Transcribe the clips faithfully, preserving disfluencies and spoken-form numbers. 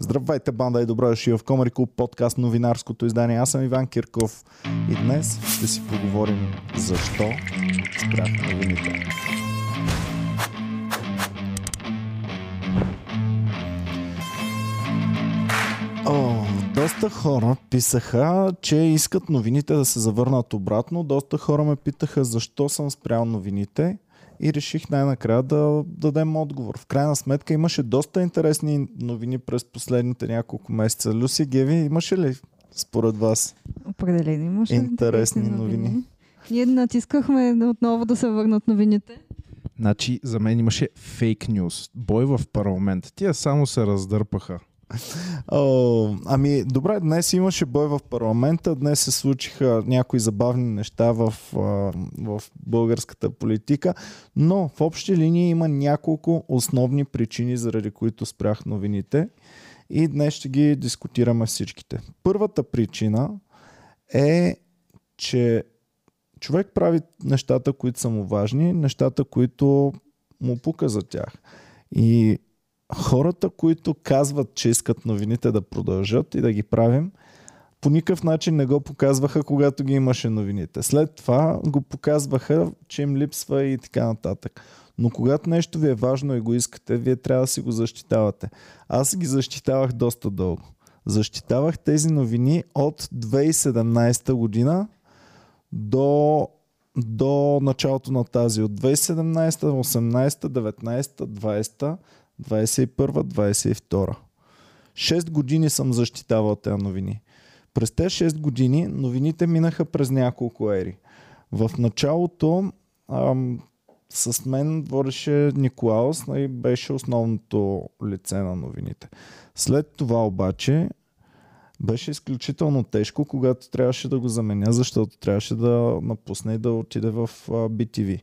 Здравейте, банда, и добро дошли в Комеди Клуб Подкаст, новинарското издание. Аз съм Иван Кирков и днес ще си поговорим защо спрях новините. О, доста хора писаха, че искат новините да се завърнат обратно. Доста хора ме питаха защо съм спрял новините. И реших най-накрая да дадем отговор. В крайна сметка имаше доста интересни новини през последните няколко месеца. Люси, Геви, имаше ли според вас определено имаше интересни, интересни новини? новини? Ние натискахме отново да се върнат новините. Значи за мен имаше фейк нюс. Бой в парламент. Тия само се раздърпаха. О, ами добре, днес имаше бой в парламента, днес се случиха някои забавни неща в, в българската политика, но в общи линии има няколко основни причини, заради които спрях новините, и днес ще ги дискутираме всичките. Първата причина е, че човек прави нещата, които са му важни, нещата, които му пука за тях, и хората, които казват, че искат новините да продължат и да ги правим, по никакъв начин не го показваха, когато ги имаше новините. След това го показваха, че им липсва и така нататък. Но когато нещо ви е важно и го искате, вие трябва да си го защитавате. Аз ги защитавах доста дълго. Защитавах тези новини от две хиляди и седемнадесета година до... до началото на тази. От две хиляди и седемнадесета, осемнадесета, деветнадесета, двадесета, двадесет и първа, двадесет и втора. шест години съм защитавал тези новини. През тези шест години новините минаха през няколко ери. В началото ам, с мен водеше Николаос и беше основното лице на новините. След това обаче беше изключително тежко, когато трябваше да го заменя, защото трябваше да напусне и да отиде в Б Т В.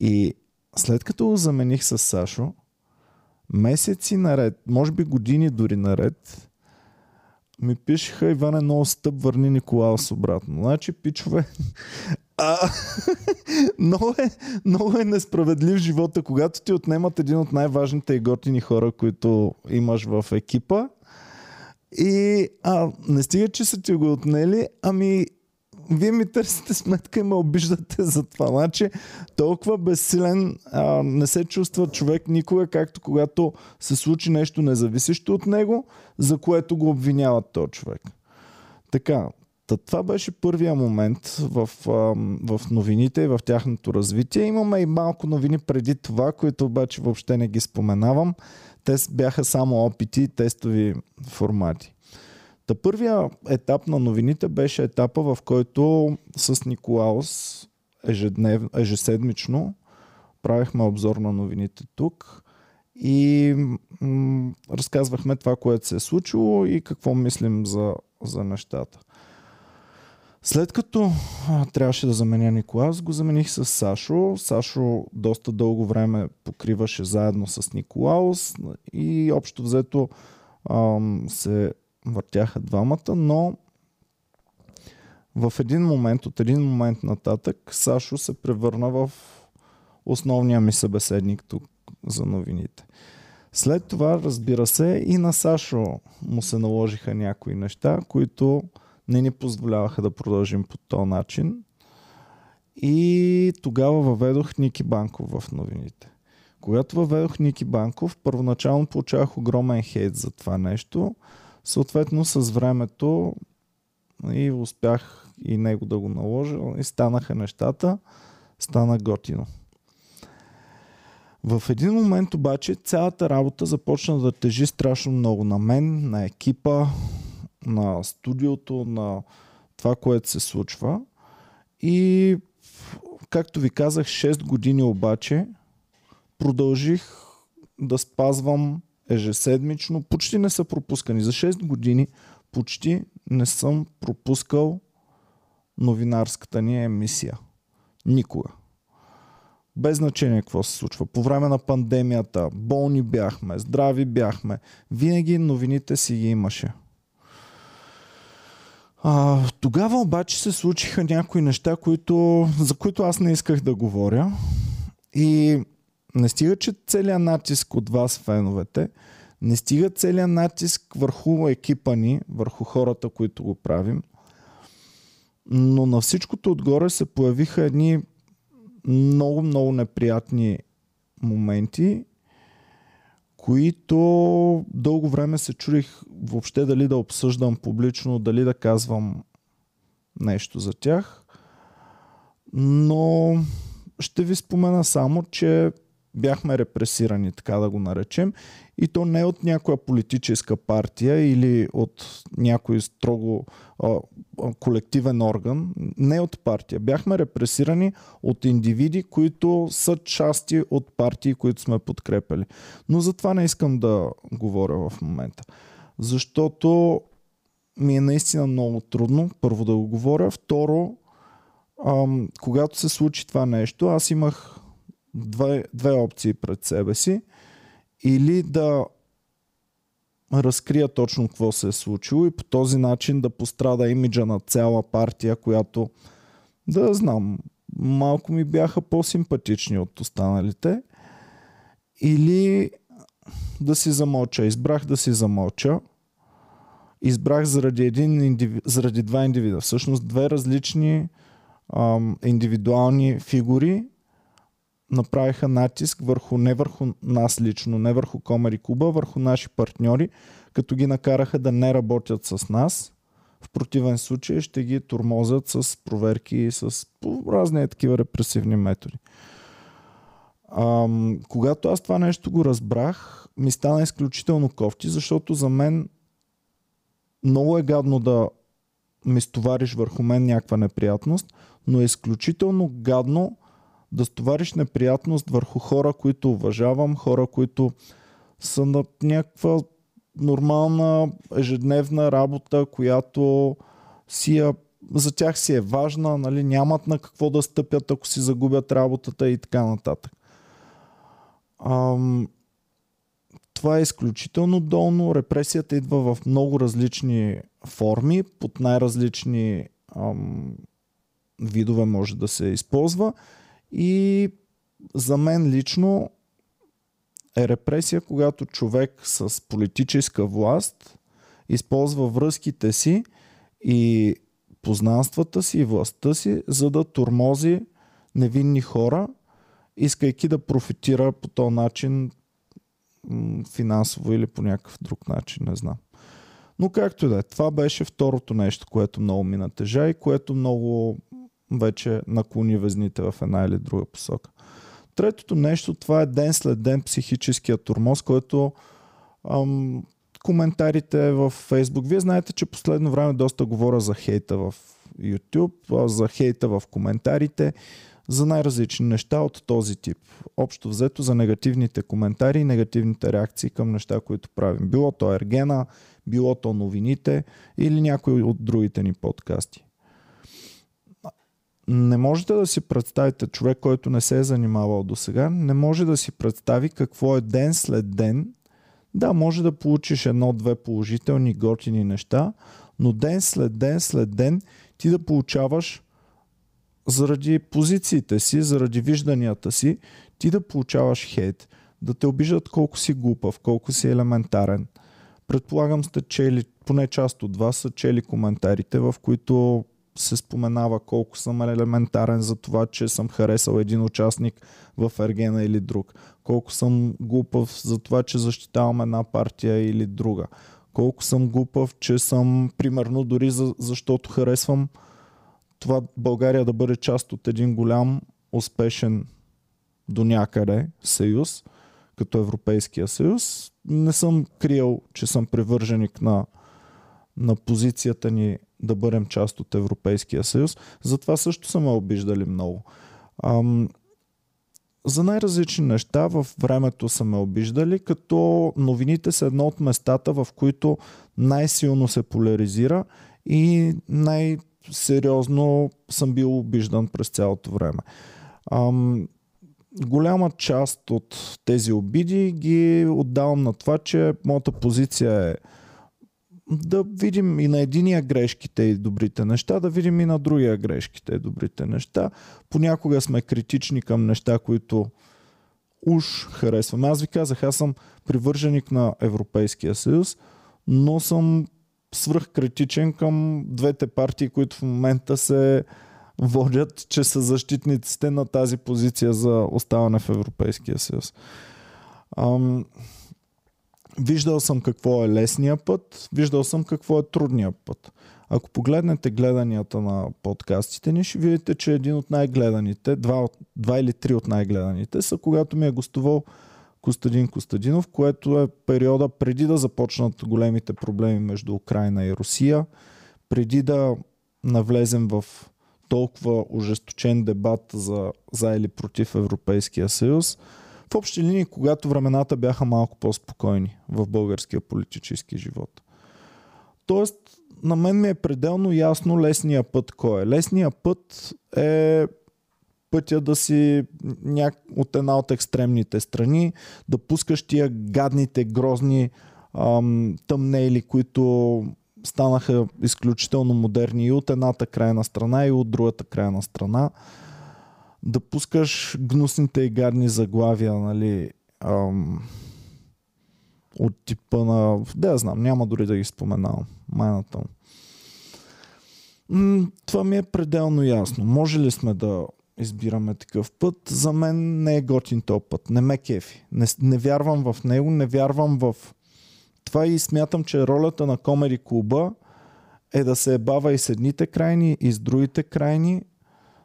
И след като го замених с Сашо, месеци наред, може би години дори наред, ми пишеха: Иван, е много стъп, върни Николаос обратно. Значи, пичове, а, много, е, много е несправедлив живота, когато ти отнемат един от най-важните и готини хора, които имаш в екипа, и а, не стига, че са ти го отнели, ами вие ми търсите сметка и ме обиждате за това. Значи, толкова безсилен а, не се чувства човек никога, както когато се случи нещо независещо от него, за което го обвиняват този човек. Така, това беше първия момент в, а, в новините и в тяхното развитие. Имаме и малко новини преди това, които обаче въобще не ги споменавам. Те бяха само опити и тестови формати. Та първия етап на новините беше етапа, в който с Николаос ежеднев, ежеседмично правихме обзор на новините тук и м- разказвахме това, което се е случило и какво мислим за, за нещата. След като а, трябваше да заменя Николаос, го замених с Сашо. Сашо доста дълго време покриваше заедно с Николаос и общо взето а, се въртяха двамата, но в един момент, от един момент нататък, Сашо се превърна в основния ми събеседник тук за новините. След това, разбира се, и на Сашо му се наложиха някои неща, които не ни позволяваха да продължим по този начин. И тогава въведох Ники Банков в новините. Когато въведох Ники Банков, първоначално получавах огромен хейт за това нещо. Съответно, с времето и успях и него да го наложа и станаха нещата, стана готино. В един момент обаче цялата работа започна да тежи страшно много на мен, на екипа, на студиото, на това, което се случва, и както ви казах, шест години обаче продължих да спазвам ежеседмично, почти не са пропускани. За шест години почти не съм пропускал новинарската ни емисия. Никога. Без значение какво се случва. По време на пандемията, болни бяхме, здрави бяхме. Винаги новините си ги имаше. А, тогава обаче се случиха някои неща, които, за които аз не исках да говоря. И не стига, че целият натиск от вас, феновете, не стига целият натиск върху екипа ни, върху хората, които го правим. Но на всичкото отгоре се появиха едни много, много неприятни моменти, които дълго време се чудих въобще дали да обсъждам публично, дали да казвам нещо за тях. Но ще ви спомена само, че бяхме репресирани, така да го наречем. И то не от някоя политическа партия или от някой строго а, колективен орган. Не от партия. Бяхме репресирани от индивиди, които са части от партии, които сме подкрепили. Но за това не искам да говоря в момента. Защото ми е наистина много трудно, първо, да го говоря. Второ, ам, когато се случи това нещо, аз имах Две, две опции пред себе си. Или да разкрия точно какво се е случило и по този начин да пострада имиджа на цяла партия, която, да знам, малко ми бяха по-симпатични от останалите. Или да си замълча. Избрах да си замълча. Избрах заради, един индиви... заради два индивида. Всъщност две различни ам, индивидуални фигури направиха натиск върху, не върху нас лично, не върху Комеди Клуба, върху наши партньори, като ги накараха да не работят с нас. В противен случай ще ги тормозят с проверки и с разни такива репресивни методи. Ам, когато аз това нещо го разбрах, ми стана изключително кофти, защото за мен много е гадно да ми стовариш върху мен някаква неприятност, но е изключително гадно да стовариш неприятност върху хора, които уважавам, хора, които са на някаква нормална ежедневна работа, която си е, за тях си е важна, нали? Нямат на какво да стъпят, ако си загубят работата и така нататък. Ам, това е изключително долно. Репресията идва в много различни форми, под най-различни ам, видове може да се използва. И за мен лично е репресия, когато човек с политическа власт използва връзките си и познанствата си и властта си, за да тормози невинни хора, искайки да профитира по този начин финансово или по някакъв друг начин, не знам. Но както и да е, това беше второто нещо, което много ми натежа и което много вече наклони везните в една или друга посока. Третото нещо, това е ден след ден психическия тормоз, който ам, коментарите във Фейсбук. Вие знаете, че последно време доста говоря за хейта в YouTube, за хейта в коментарите, за най-различни неща от този тип. Общо взето за негативните коментари и негативните реакции към неща, които правим. Било то Ергена, било то новините или някои от другите ни подкасти. Не можете да си представите, човек, който не се е занимавал до сега, не може да си представи какво е ден след ден. Да, може да получиш едно-две положителни, готини неща, но ден след ден след ден ти да получаваш заради позициите си, заради вижданията си, ти да получаваш хейт. Да те обиждат колко си глупав, колко си елементарен. Предполагам сте чели, поне част от вас са чели коментарите, в които се споменава колко съм елементарен за това, че съм харесал един участник в Ергена или друг. Колко съм глупав за това, че защитавам една партия или друга. Колко съм глупав, че съм, примерно, дори за, защото харесвам това България да бъде част от един голям, успешен до някъде съюз, като Европейския съюз. Не съм крил, че съм привърженик на, на позицията ни да бъдем част от Европейския съюз. Затова също са ме обиждали много. Ам, за най-различни неща в времето са ме обиждали, като новините са едно от местата, в които най-силно се поляризира и най-сериозно съм бил обиждан през цялото време. Ам, голяма част от тези обиди ги отдавам на това, че моята позиция е да видим и на единия грешките и добрите неща, да видим и на другия грешките и добрите неща. Понякога сме критични към неща, които уж харесвам. Аз ви казах, аз съм привърженик на Европейския съюз, но съм свръхкритичен към двете партии, които в момента се водят, че са защитниците на тази позиция за оставане в Европейския съюз. Ам... Виждал съм какво е лесния път, виждал съм какво е трудния път. Ако погледнете гледанията на подкастите ни, ще видите, че един от най-гледаните, два, два или три от най-гледаните са когато ми е гостувал Костадин Костадинов, което е периода преди да започнат големите проблеми между Украйна и Русия, преди да навлезем в толкова ожесточен дебат за, за или против Европейския съюз. В общи линии, когато времената бяха малко по-спокойни в българския политически живот. Тоест, на мен ми е пределно ясно лесния път кой е. Лесния път е пътя да си ня... от една от екстремните страни, да пускаш тия гадните, грозни ам, тъмнейли, които станаха изключително модерни и от едната крайна страна, и от другата крайна страна. Да пускаш гнусните и гадни заглавия, нали, ам, от типа на... Да, я знам, няма дори да ги споменавам. Майната му. М- това ми е пределно ясно. Може ли сме да избираме такъв път? За мен не е готин този път. Не ме кефи. Не, не вярвам в него, не вярвам в... Това и смятам, че ролята на Комеди клуба е да се ебава и с едните крайни, и с другите крайни,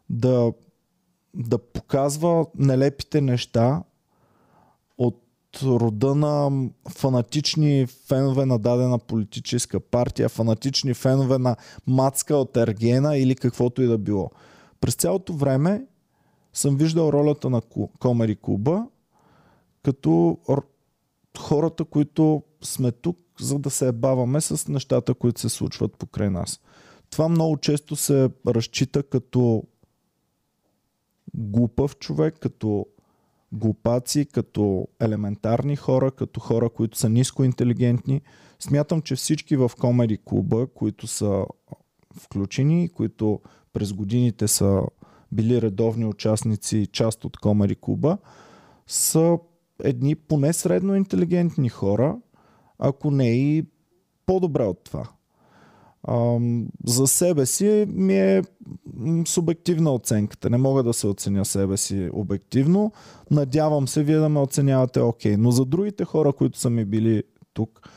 да... да показва нелепите неща от рода на фанатични фенове на дадена политическа партия, фанатични фенове на мацка от Ергена или каквото и да било. През цялото време съм виждал ролята на Комеди клуба като хората, които сме тук, за да се ебаваме с нещата, които се случват покрай нас. Това много често се разчита като глупав човек, като глупаци, като елементарни хора, като хора, които са ниско интелигентни. Смятам, че всички в Комеди клуба, които са включени, които през годините са били редовни участници, част от Комеди клуба, са едни поне средно интелигентни хора, ако не и по-добре от това. За себе си ми е субективна оценката. Не мога да се оценя себе си обективно. Надявам се вие да ме оценявате окей. Но за другите хора, които са ми били тук,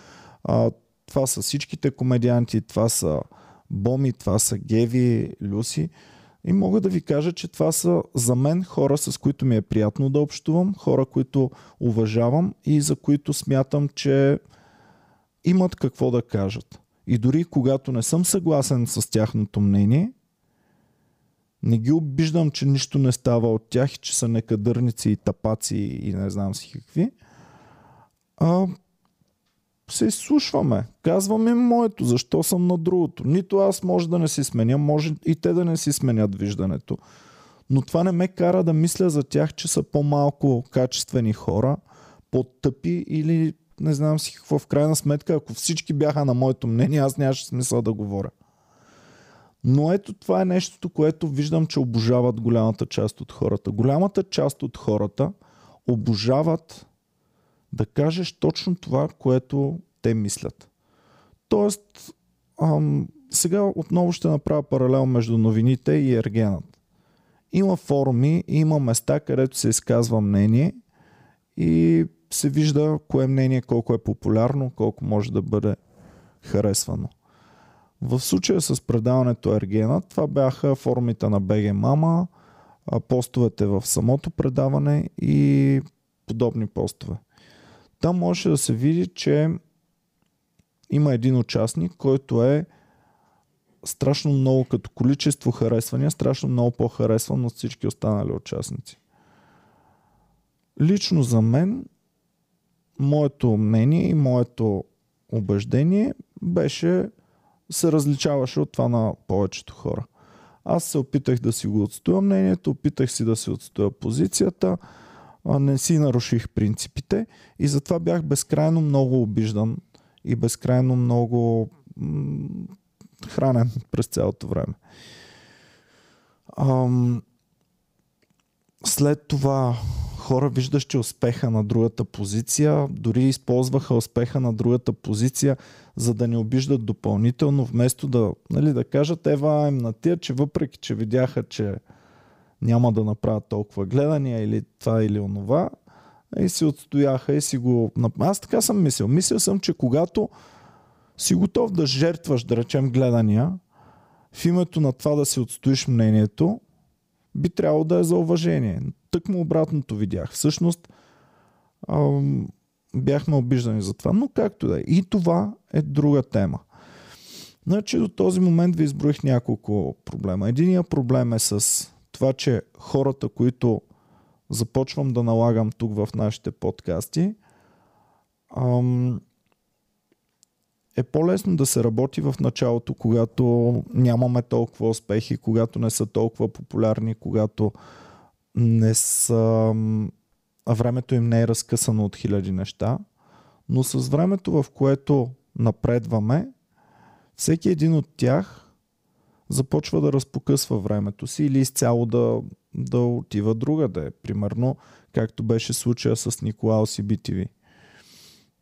това са всичките комедианти, това са Боми, това са Геви, Люси. И мога да ви кажа, че това са за мен хора, с които ми е приятно да общувам, хора, които уважавам и за които смятам, че имат какво да кажат. И дори когато не съм съгласен с тяхното мнение, не ги обиждам, че нищо не става от тях и че са некадърници и тапаци и не знам си какви. А, се изслушваме. Казвам им моето, защо съм на другото. Нито аз може да не си сменя, може и те да не си сменят виждането. Но това не ме кара да мисля за тях, че са по-малко качествени хора, по-тъпи или... Не знам си какво. В крайна сметка, ако всички бяха на моето мнение, аз нямаше смисъл да говоря. Но ето това е нещото, което виждам, че обожават голямата част от хората. Голямата част от хората обожават да кажеш точно това, което те мислят. Тоест, ам, сега отново ще направя паралел между новините и Ергенът. Има форуми, има места, където се изказва мнение и се вижда кое мнение, колко е популярно, колко може да бъде харесвано. В случая с предаването Ергена, това бяха форумите на БГМама, постовете в самото предаване и подобни постове. Там може да се види, че има един участник, който е страшно много като количество харесвания, страшно много по-харесван от всички останали участници. Лично за мен моето мнение и моето убеждение беше, се различаваше от това на повечето хора. Аз се опитах да си го отстоя мнението, опитах си да си отстоя позицията, не си наруших принципите и затова бях безкрайно много обиждан и безкрайно много м- хранен през цялото време. Ам... След това хора, виждаш, че успеха на другата позиция, дори използваха успеха на другата позиция, за да не обиждат допълнително, вместо да, нали, да кажат ева им на тия, че въпреки, че видяха, че няма да направят толкова гледания или това или онова, и си отстояха и си го... Аз така съм мислил. Мислил съм, че когато си готов да жертваш, да речем, гледания, в името на това да си отстоиш мнението, би трябвало да е за уважение. Тъкмо обратното видях. Всъщност ам, бяхме обиждани за това, но както да е. И това е друга тема. Значи до този момент ви изброих няколко проблема. Единият проблем е с това, че хората, които започвам да налагам тук в нашите подкасти, ам, е по-лесно да се работи в началото, когато нямаме толкова успехи, когато не са толкова популярни, когато не са... времето им не е разкъсано от хиляди неща, но с времето, в което напредваме, всеки един от тях започва да разпокъсва времето си или изцяло да, да отива другаде. Примерно, както беше случая с Николаос и БТВ.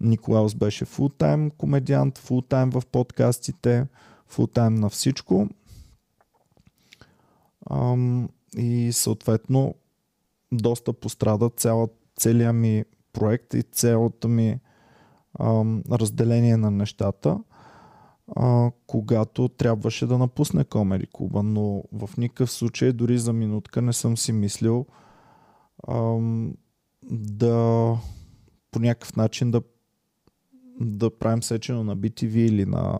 Николаос беше фултайм комедиант, фултайм в подкастите, фултайм на всичко. Ам, и съответно доста пострада цяла, целия ми проект и цялото ми ам, разделение на нещата, а, когато трябваше да напусне Комеди Клуба, но в никакъв случай дори за минутка не съм си мислил ам, да по някакъв начин да да правим сечено на БТВ или на,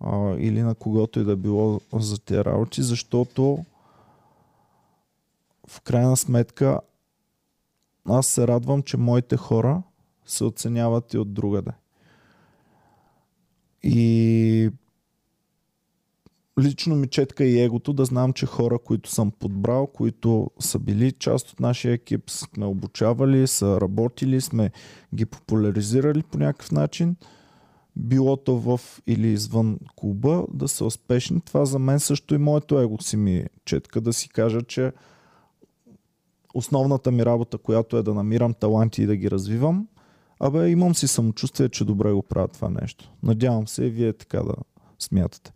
а, или на когото и да било за тези работи, защото в крайна сметка аз се радвам, че моите хора се оценяват и от другаде. И лично ми четка и егото да знам, че хора, които съм подбрал, които са били част от нашия екип, сме обучавали, са работили, сме ги популяризирали по някакъв начин, било то в или извън клуба, да са успешни. Това за мен също и моето его си ми четка да си кажа, че основната ми работа, която е да намирам таланти и да ги развивам, абе имам си самочувствие, че добре го правя това нещо. Надявам се и вие така да смятате.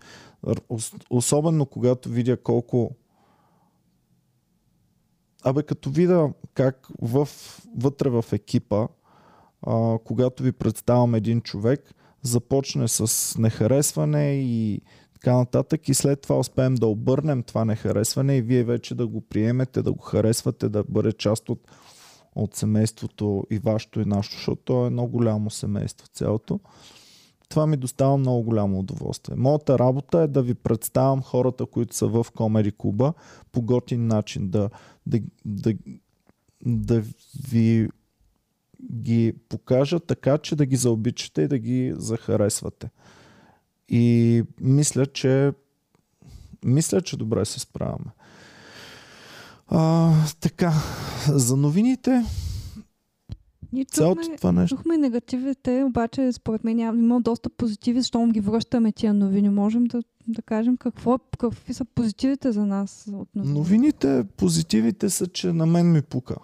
Особено когато видя колко... Абе, като видя как в... вътре в екипа, а, когато ви представям един човек, започне с нехаресване и така нататък и след това успеем да обърнем това нехаресване и вие вече да го приемете, да го харесвате, да бъде част от, от семейството и вашето и нашето, защото е много голямо семейство цялото. Това ми доставя много голямо удоволствие. Моята работа е да ви представям хората, които са в Комеди Клуба, по готин начин, да, да, да, да ви ги покажа така, че да ги заобичате и да ги захаресвате. И мисля, че мисля, че добре се справяме. А, така, за новините... Ние чухме, чухме негативите, обаче според мен има доста позитиви, защото ги връщаме тия новини. Можем да, да кажем какво, какви са позитивите за нас. Относно. Новините, позитивите са, че на мен ми пука.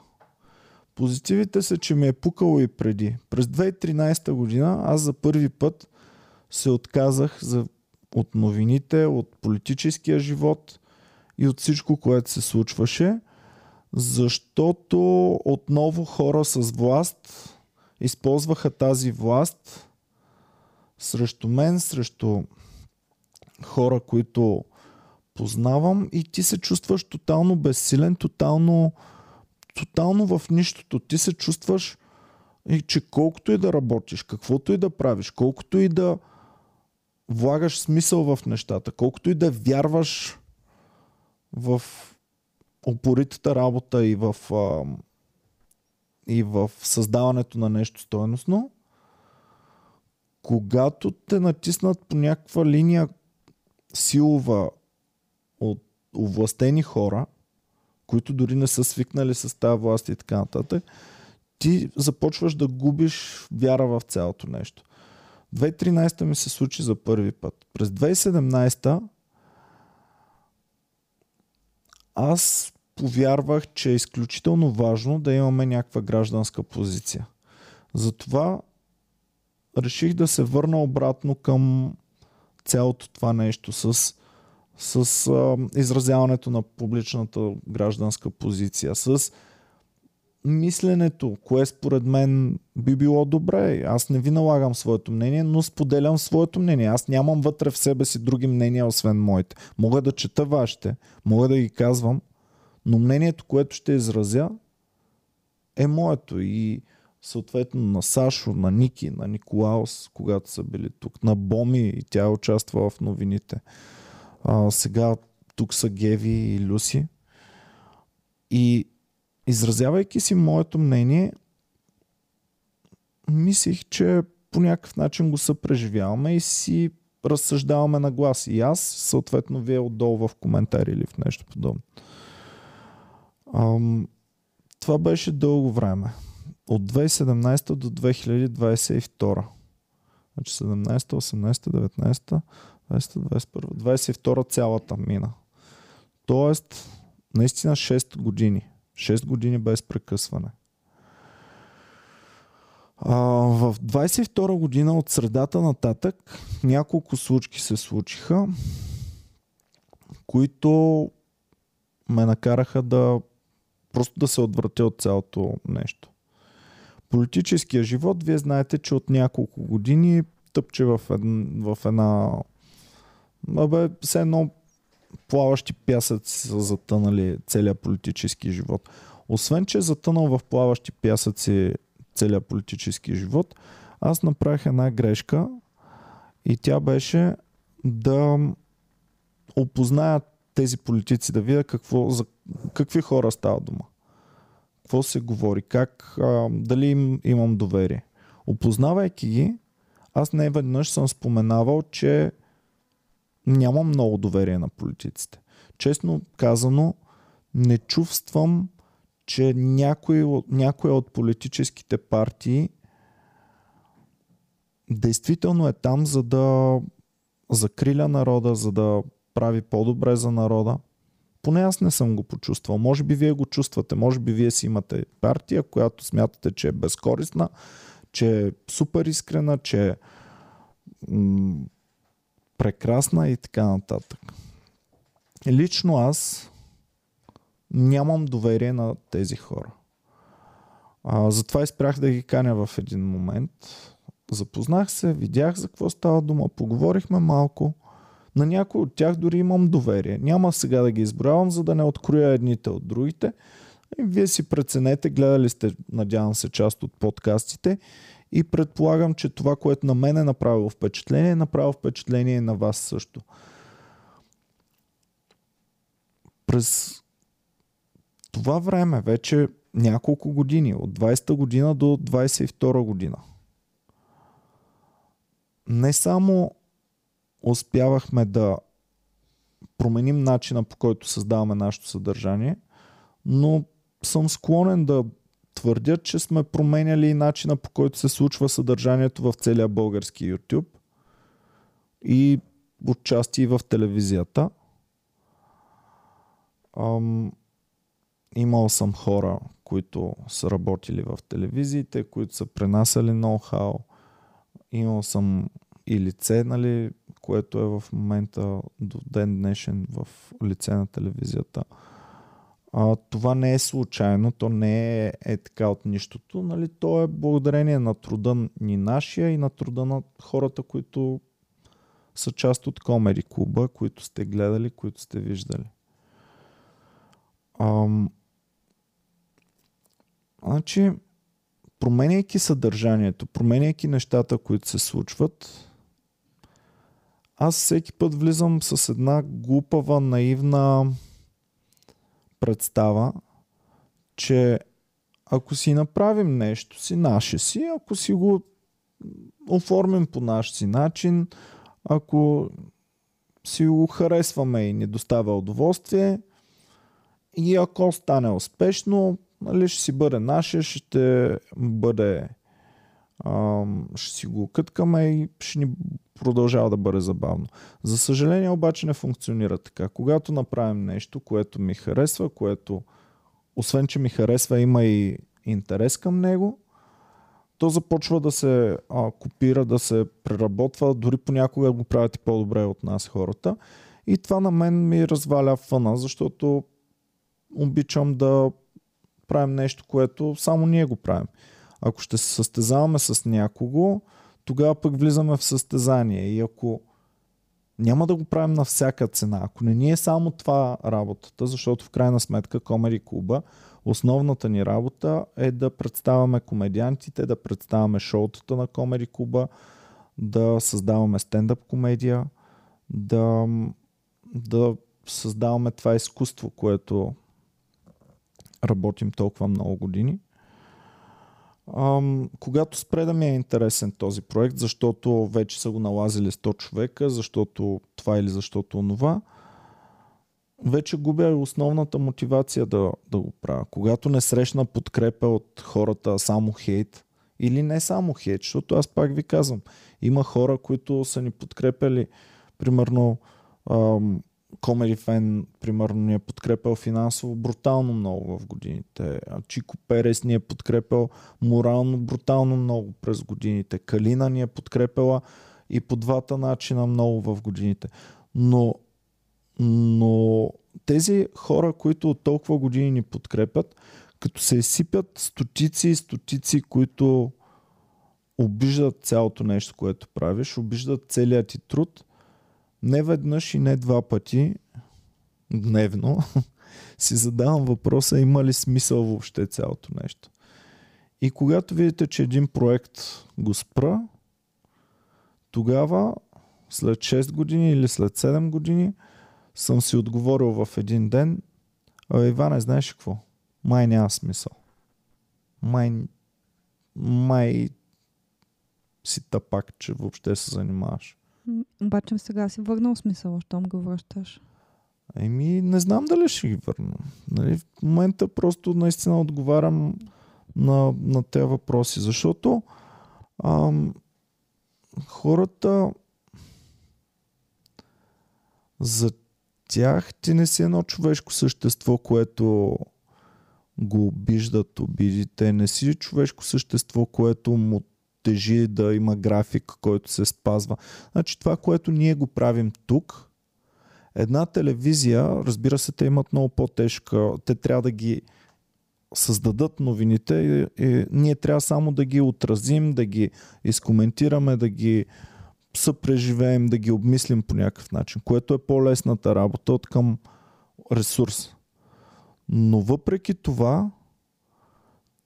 Позитивите са, че ми е пукало и преди. През две хиляди и тринадесета година аз за първи път се отказах за, от новините, от политическия живот и от всичко, което се случваше. Защото отново хора с власт използваха тази власт срещу мен, срещу хора, които познавам и ти се чувстваш тотално безсилен, тотално, тотално в нищото. Ти се чувстваш, че колкото и да работиш, каквото и да правиш, колкото и да влагаш смисъл в нещата, колкото и да вярваш в опоритата работа и в, а, и в създаването на нещо стойностно, когато те натиснат по някаква линия силова от овластени хора, които дори не са свикнали с тази власт и така нататък, ти започваш да губиш вяра в цялото нещо. две хиляди и тринадесета ми се случи за първи път. През две хиляди и седемнадесета аз повярвах, че е изключително важно да имаме някаква гражданска позиция. Затова реших да се върна обратно към цялото това нещо с, с а, изразяването на публичната гражданска позиция, с мисленето, кое според мен би било добре. Аз не ви налагам своето мнение, но споделям своето мнение. Аз нямам вътре в себе си други мнения, освен моите. Мога да чета вашите, мога да ги казвам, но мнението, което ще изразя, е моето. И съответно на Сашо, на Ники, на Николаос, когато са били тук, на Боми, и тя участва в новините. А, сега тук са Геви и Люси. И изразявайки си моето мнение, мислих, че по някакъв начин го съпреживяваме и си разсъждаваме на глас. И аз, съответно, вие отдолу в коментари или в нещо подобно. Ам, това беше дълго време. От две хиляди и седемнадесета до две хиляди двадесет и втора. Значи седемнадесета, осемнадесета, деветнадесета, двадесета, двадесет и първа, двадесет и втора цялата мина. Тоест, наистина шест години. шест години без прекъсване. А, в двадесет и втора година от средата нататък няколко случки се случиха, които ме накараха да просто да се отвратя от цялото нещо. Политическия живот, вие знаете, че от няколко години тъпче в, една, в една... Абе, все едно плаващи пясъци са затънали целия политически живот. Освен, че е затънал в плаващи пясъци целия политически живот, аз направих една грешка и тя беше да опозная тези политици, да видя какво, за какви хора става дума. Какво се говори, как, а, дали им, имам доверие. Опознавайки ги, аз не веднъж съм споменавал, че нямам много доверие на политиците. Честно казано, не чувствам, че някой, някоя от политическите партии действително е там, за да закриля народа, за да прави по-добре за народа. Поне аз не съм го почувствал. Може би вие го чувствате, може би вие си имате партия, която смятате, че е безкорисна, че е супер искрена, че е м- прекрасна и така нататък. Лично аз нямам доверие на тези хора. А, затова изпрях да ги каня в един момент. Запознах се, видях за какво става дума, поговорихме малко. На някой от тях дори имам доверие. Няма сега да ги изброявам, за да не откроя едните от другите. И вие си преценете, гледали сте, надявам се, част от подкастите и предполагам, че това, което на мен е направило впечатление, е направило впечатление и на вас също. През това време, вече няколко години, от двадесета година до двадесет и втора година, не само успявахме да променим начина, по който създаваме нашето съдържание, но съм склонен да твърдя, че сме променяли и начина, по който се случва съдържанието в целия български YouTube и отчасти и в телевизията. Ам, имал съм хора, които са работили в телевизиите, които са пренасяли ноу-хау. Имал съм и лице, нали, което е в момента до ден днешен в лице на телевизията. А, това не е случайно, то не е, е така от нищото. Нали? То е благодарение на труда ни нашия и на труда на хората, които са част от Комеди клуба, които сте гледали, които сте виждали. Ам... Значи, променяйки съдържанието, променяйки нещата, които се случват, аз всеки път влизам с една глупава, наивна представа, че ако си направим нещо си, наше си, ако си го оформим по наш си начин, ако си го харесваме и ни доставя удоволствие и ако стане успешно, нали, ще си бъде наше, ще бъде ще си го къткаме и ще ни продължава да бъде забавно. За съжаление обаче не функционира така. Когато направим нещо, което ми харесва, което освен, че ми харесва, има и интерес към него, то започва да се а, копира, да се преработва, дори понякога го правят и по-добре от нас хората. И това на мен ми разваля фъна, защото обичам да правим нещо, което само ние го правим. Ако ще се състезаваме с някого, тогава пък влизаме в състезание. И ако няма да го правим на всяка цена, ако не ни е само това работата, защото в крайна сметка Комеди Клуба, основната ни работа е да представяме комедиантите, да представяме шоутата на Комеди Клуба, да създаваме стендъп комедия, да, да създаваме това изкуство, което работим толкова много години. Ам, когато спре да ми е интересен този проект, защото вече са го налазили сто човека, защото това или защото онова, вече губя и основната мотивация да, да го правя. Когато не срещна подкрепа от хората, само хейт, или не само хейт, защото аз пак ви казвам, има хора, които са ни подкрепили, примерно ам, Комеди Фен, примерно, ни е подкрепял финансово брутално много в годините. Чико Перес ни е подкрепял морално брутално много през годините. Калина ни е подкрепяла и по двата начина много в годините. Но, но тези хора, които от толкова години ни подкрепят, като се изсипят стотици и стотици, които обиждат цялото нещо, което правиш, обиждат целият ти труд, не веднъж и не два пъти дневно си задавам въпроса, има ли смисъл въобще цялото нещо. И когато видите, че един проект го спра, тогава след шест години или след седем години съм си отговорил в един ден: а, Иване, знаеш какво? Май няма смисъл. Май, май си тапак, че въобще се занимаваш. Обаче сега си върнал смисъл, щом го връщаш. Еми, не знам дали ще ги върна. Нали, в момента просто наистина отговарям на, на тези въпроси, защото ам, хората, за тях ти не си едно човешко същество, което го обиждат обидите. Не си човешко същество, което му тежи да има график, който се спазва. Значи това, което ние го правим тук, една телевизия, разбира се, те имат много по-тежка, те трябва да ги създадат новините и, и ние трябва само да ги отразим, да ги изкоментираме, да ги съпреживеем, да ги обмислим по някакъв начин, което е по-лесната работа от към ресурс. Но въпреки това,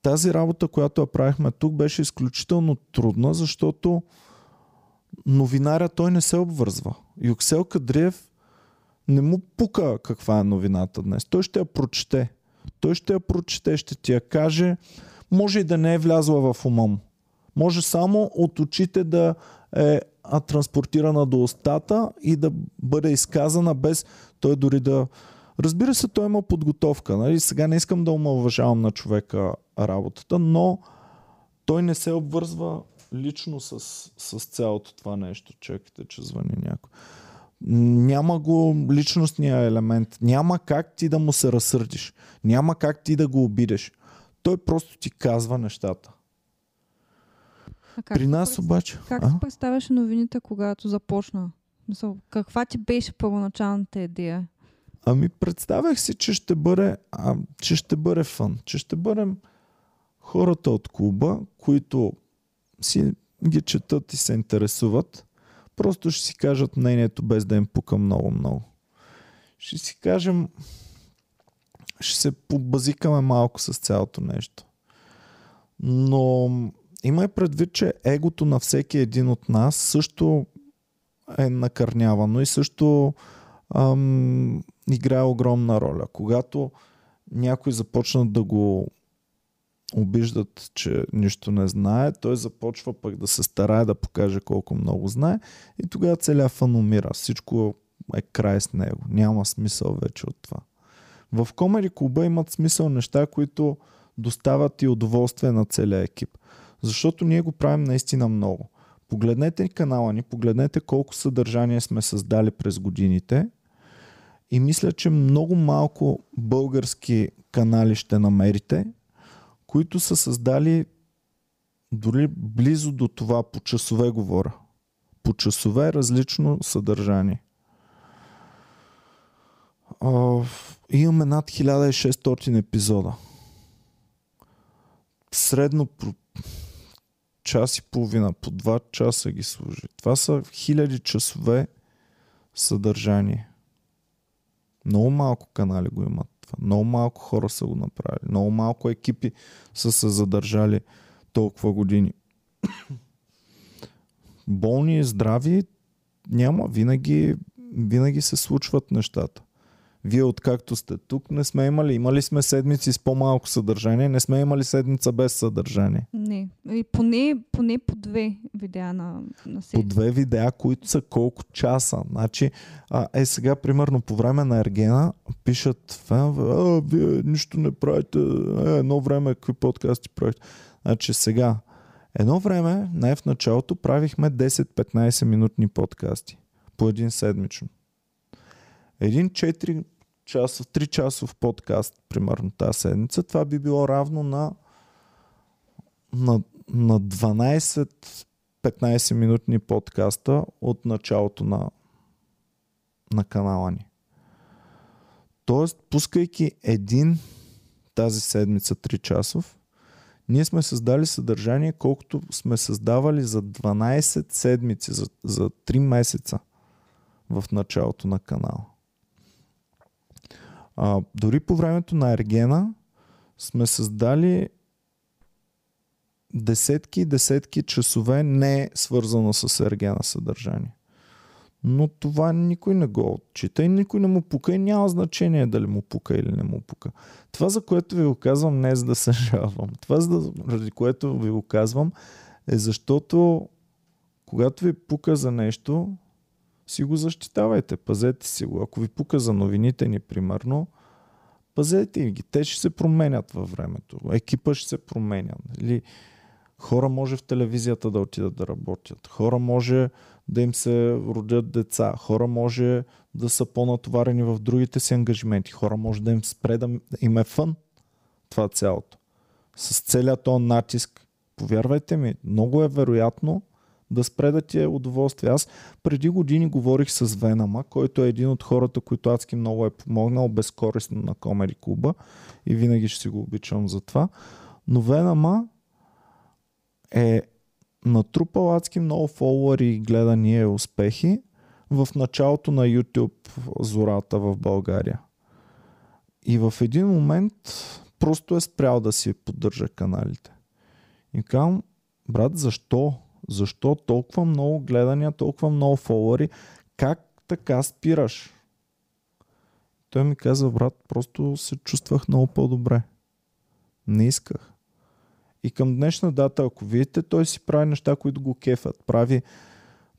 тази работа, която я правихме тук, беше изключително трудна, защото новинаря той не се обвързва. Юксел Кадриев не му пука каква е новината днес. Той ще я прочете. Той ще я прочете, ще ти я каже. Може и да не е влязла в ума му. Може само от очите да е транспортирана до устата и да бъде изказана без той дори да... Разбира се, той има подготовка. Нали? Сега не искам да омалважавам на човека работата, но той не се обвързва лично с, с цялото това нещо. Чакайте, че звъни някой. Няма го личностния елемент. Няма как ти да му се разсърдиш. Няма как ти да го обидеш. Той просто ти казва нещата. А как При нас представ... обаче... Как а? Се представяше новините, когато започна? Мисъл, каква ти беше първоначалната идея? Ами представях си, че ще бъде, а, че ще бъде фън, че ще бъдем хората от клуба, които си ги четат и се интересуват, просто ще си кажат мнението без да им пука много-много. Ще си кажем, ще се побазикаме малко с цялото нещо. Но имай предвид, че егото на всеки един от нас също е накърнявано и също Ам, играе огромна роля. Когато някой започнат да го обиждат, че нищо не знае, той започва пък да се старае да покаже колко много знае и тогава целият фан умира. Всичко е край с него. Няма смисъл вече от това. В Комеди Клуба имат смисъл неща, които доставят и удоволствие на целия екип. Защото ние го правим наистина много. Погледнете канала ни, погледнете колко съдържание сме създали през годините и мисля, че много малко български канали ще намерите, които са създали дори близо до това по часове говоря. По часове различно съдържание. А, имаме над хиляда и шестстотин епизода. Средно по час и половина, по два часа ги служи. Това са хиляди часове съдържание. Много малко канали го имат това. Много малко хора са го направили. Много малко екипи са се задържали толкова години. Болни, здрави, няма. Винаги, винаги се случват нещата. Вие откакто сте тук не сме имали. Имали сме седмици с по-малко съдържание, не сме имали седмица без съдържание. Не. И поне, поне по две видеа на, на седмица. По две видеа, които са колко часа. Значи, а, е сега, примерно, по време на Ергена пишат фенове, а, вие нищо не правите, е, едно време какви подкасти правите. Значи сега, едно време, най- в началото, правихме десет-петнайсет минутни подкасти. По един седмично. Един четири часов, три часов подкаст, примерно тази седмица, това би било равно на, на, на дванайсет-петнайсет минутни подкаста от началото на, на канала ни. Тоест, пускайки един тази седмица три часов, ние сме създали съдържание, колкото сме създавали за дванайсет седмици, за, за три месеца в началото на канала. А, дори по времето на Ергена сме създали десетки и десетки часове не свързано с Ергена съдържание. Но това никой не го отчита и никой не му пука и няма значение дали му пука или не му пука. Това, за което ви го казвам, не е за да се жалвам. Това, заради което ви го казвам, е защото когато ви пука за нещо, си го защитавайте, пазете си го. Ако ви пука за новините ни, примерно, пазете ги. Те ще се променят във времето. Екипа ще се променя. Или хора може в телевизията да отидат да работят. Хора може да им се родят деца. Хора може да са по-натоварени в другите си ангажименти. Хора може да им спре да им е фън това цялото. С целият този натиск, повярвайте ми, много е вероятно да спре да ти е удоволствие. Аз преди години говорих с Венама, който е един от хората, който адски много е помогнал безкористно на Комеди Клуба и винаги ще си го обичам за това. Но Венама е натрупал адски много фолуари, гледания и успехи в началото на YouTube зората в България. И в един момент просто е спрял да си поддържа каналите. И казвам, брат, защо? Защо толкова много гледания, толкова много фолуари? Как така спираш? Той ми каза, брат, просто се чувствах много по-добре. Не исках. И към днешна дата, ако видите, той си прави неща, които го кефят. Прави,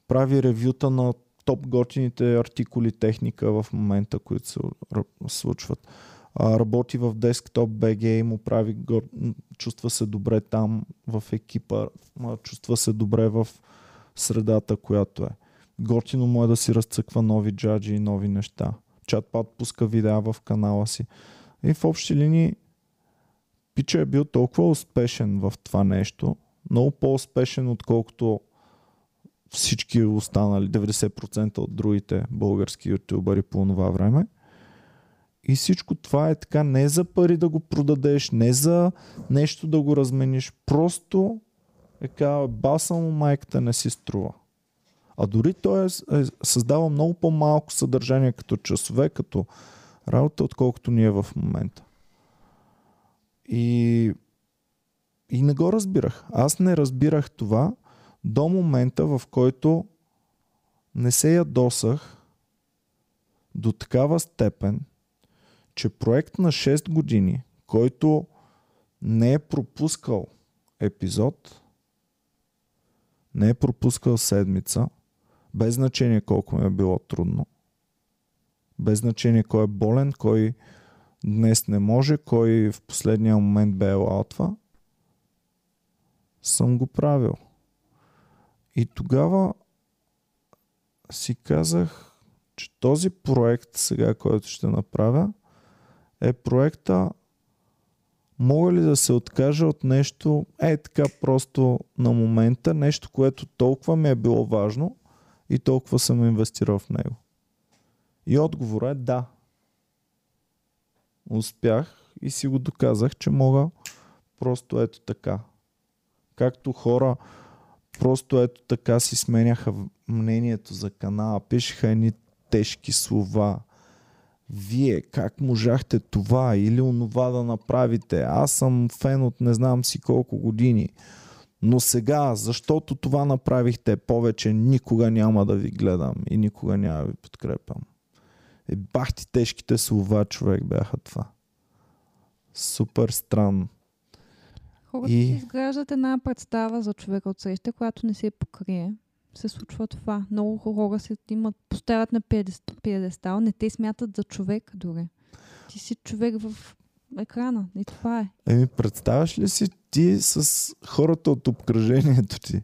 прави ревюта на топ готините артикули, техника в момента, които се случват. А, работи в десктоп БГ и му прави, го, чувства се добре там в екипа, чувства се добре в средата, която е. Готино му е да си разцъква нови джаджи и нови неща. Чатпад пуска видеа в канала си. И в общи линии пича е бил толкова успешен в това нещо, много по-успешен, отколкото всички останали, деветдесет процента от другите български ютубъри по това време. И всичко това е така, не за пари да го продадеш, не за нещо да го размениш, просто е казва, баса му майката не си струва. А дори той е създава много по-малко съдържание като часове, като работа, отколкото ние в момента. И, и не го разбирах. Аз не разбирах това до момента, в който не се ядосах до такава степен, че проект на шест години, който не е пропускал епизод, не е пропускал седмица, без значение колко ми е било трудно, без значение кой е болен, кой днес не може, кой в последния момент бе елаутва, съм го правил. И тогава си казах, че този проект сега, който ще направя, е проекта мога ли да се откажа от нещо е така просто на момента, нещо, което толкова ми е било важно и толкова съм инвестирал в него. И отговорът е да. Успях и си го доказах, че мога просто ето така. Както хора просто ето така си сменяха мнението за канала, пишеха едни тежки слова. Вие как можахте това или онова да направите? Аз съм фен от не знам си колко години. Но сега, защото това направихте, повече никога няма да ви гледам и никога няма да ви подкрепям. И бах ти тежките слова, човек, бяха това. Супер странно. Хората и... си изграждат една представа за човека от среща, която не се покрие. Се случва това. Много хора се имат, поставят на пиедестал, не те смятат за човек дори. Ти си човек в екрана и това е. Еми, представяш ли си ти с хората от обкръжението ти?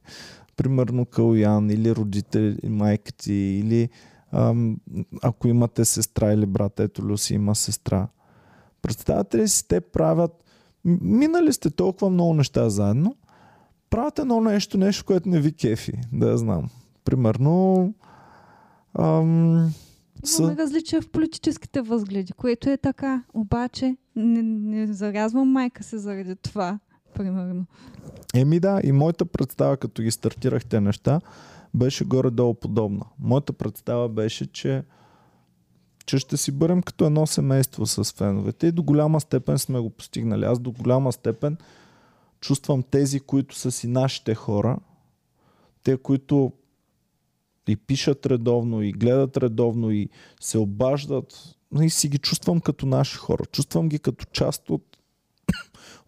Примерно Калян или родители, майка ти или ам, ако имате сестра или брат, ето Люси има сестра. Представяте ли си, те правят, минали сте толкова много неща заедно, правят едно нещо, нещо, което не ви кефи, да я знам. Примерно... Ам, имаме с... различия в политическите възгледи, което е така. Обаче не, не зарязвам майка се заради това, примерно. Еми да, и моята представа, като ги стартирах те неща, беше горе-долу подобна. Моята представа беше, че, че ще си бърнем като едно семейство с феновете и до голяма степен сме го постигнали. Аз до голяма степен чувствам тези, които са си нашите хора, те, които и пишат редовно, и гледат редовно, и се обаждат, и си ги чувствам като наши хора. Чувствам ги като част от,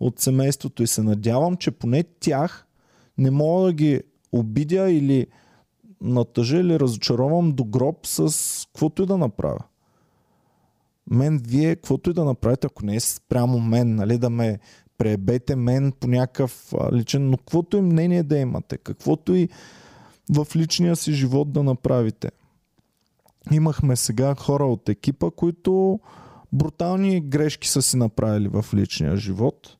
от семейството и се надявам, че поне тях не мога да ги обидя или натъжа или разочаровам до гроб с каквото и да направя. Мен, вие, каквото и да направите, ако не е спрямо мен, нали, да ме пребете мен по някакъв личен, но каквото и мнение да имате, каквото и в личния си живот да направите. Имахме сега хора от екипа, които брутални грешки са си направили в личния живот.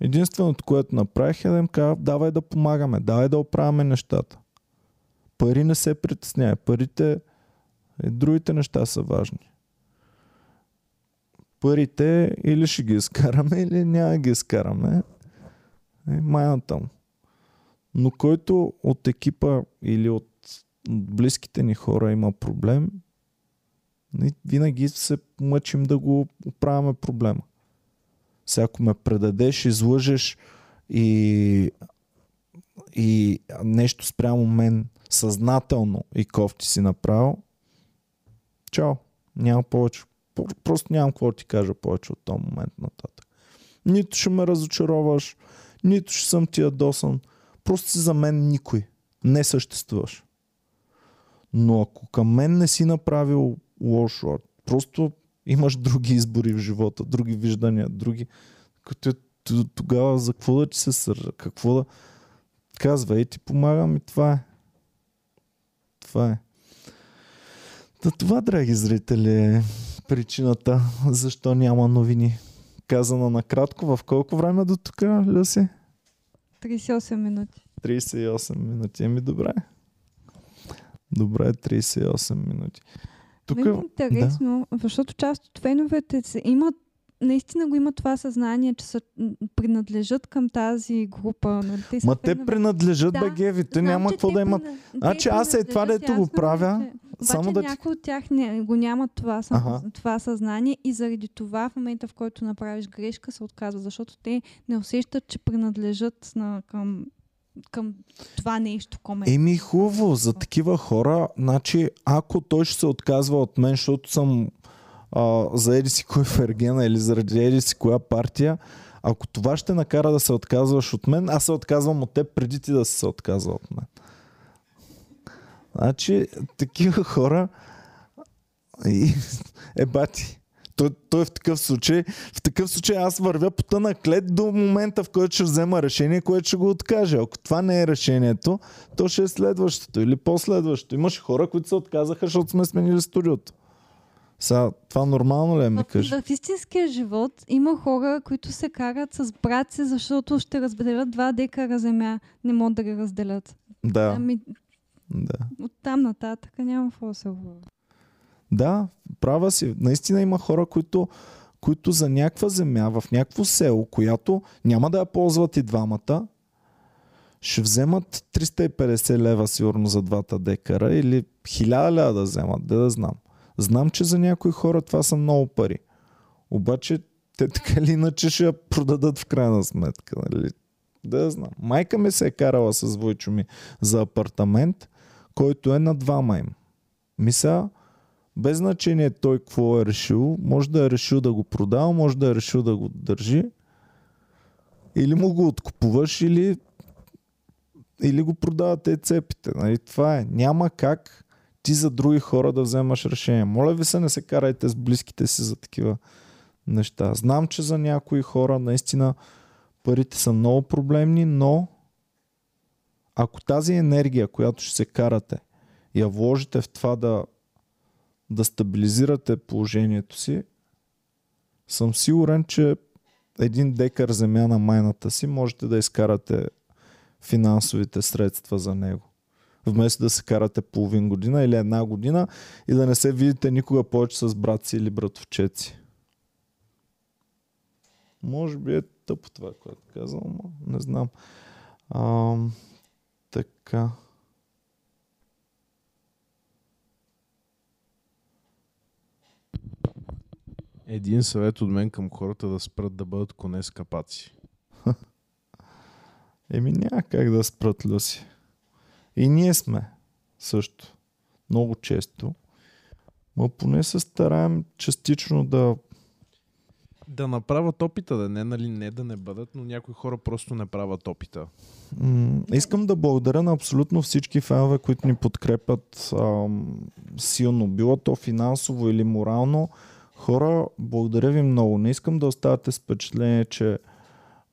Единственото, което направих е да им казвам, давай да помагаме, давай да оправяме нещата. Пари не се притесняй, парите и другите неща са важни. Парите или ще ги изкараме, или няма да ги изкараме. Е, майната му. Но който от екипа или от близките ни хора има проблем, винаги се мъчим да го оправяме проблема. Сега ако ме предадеш, излъжеш и, и нещо спрямо мен съзнателно и кофти си направил, чао, няма повече. Просто нямам какво да ти кажа повече от този момент нататък. Нито ще ме разочароваш, нито ще съм ти ядосан. Просто си за мен никой. Не съществуваш. Но ако към мен не си направил лошо, просто имаш други избори в живота, други виждания, други... Като тогава за какво да ти се сържа, какво да... Казва, и ти помагам и това е. Това е. Та това, драги зрители, причината, защо няма новини. Казано накратко, в колко време до тук, Люси? трийсет и осем минути. трийсет и осем минути. Еми, добре. Добре, трийсет и осем минути. Тук е интересно, да. Защото част от феновете се имат, наистина го имат това съзнание, че са, принадлежат към тази група. Те Ма те принадлежат да, бегеви, те няма какво да имат. Значи аз е това, дето го правя. Обаче само да някои ти... от тях не, го нямат това, само, това съзнание и заради това в момента, в който направиш грешка, се отказва, защото те не усещат, че принадлежат на, към, към това нещо. Към е. Еми хубаво, за такива хора, значи ако той ще се отказва от мен, защото съм а, за еди си кой в Ергена или заради еди си коя партия, ако това ще накара да се отказваш от мен, аз се отказвам от теб преди ти да се отказва от мен. Значи, такива хора и, е бати. Той, той в такъв случай, в такъв случай аз вървя по тъна клет до момента, в който ще взема решение, което ще го откаже. Ако това не е решението, то ще е следващото или последващото. Имаше хора, които се отказаха, защото сме сменили студиото. Сега, това нормално ли е, ми кажеш? В истинския живот има хора, които се карат с брат си, защото ще разделят два декара земя. Не могат да ги разделят. Да. Ами, да. Оттам нататък няма какво да се говори. Да, права си. Наистина има хора, които, които за някаква земя, в някакво село, която няма да я ползват и двамата, ще вземат триста и петдесет лева сигурно за двата декара или хиляда лева да вземат, да, да знам. Знам, че за някои хора това са много пари. Обаче те така или иначе ще я продадат в крайна сметка. Нали? Да знам. Майка ми се е карала с войчо ми за апартамент, който е на двама им. Мисля, без значение той какво е решил, може да е решил да го продава, може да е решил да го държи. Или му го откупуваш, или, или го продавате цепите. Нали? Това е. Няма как ти за други хора да вземаш решение. Моля ви се, не се карайте с близките си за такива неща. Знам, че за някои хора наистина парите са много проблемни, но ако тази енергия, която ще се карате, я вложите в това да, да стабилизирате положението си, съм сигурен, че един декар земя на майната си можете да изкарате финансовите средства за него. Вместо да се карате половин година или една година и да не се видите никога повече с братци или братовчеци. Може би е тъпо това, което казвам, но не знам. А, така. Един съвет от мен към хората: да спрат да бъдат коне с капаци. Еми няма как да спрат, Люси. И ние сме също. Много често. Но поне се стараем частично да... Да направят опита, да не, нали, не да не бъдат, но някои хора просто не правят опита. М- искам да благодаря на абсолютно всички фенове, които ни подкрепят ам, силно. Било то финансово или морално. Хора, благодаря ви много. Не искам да оставате с впечатление, че,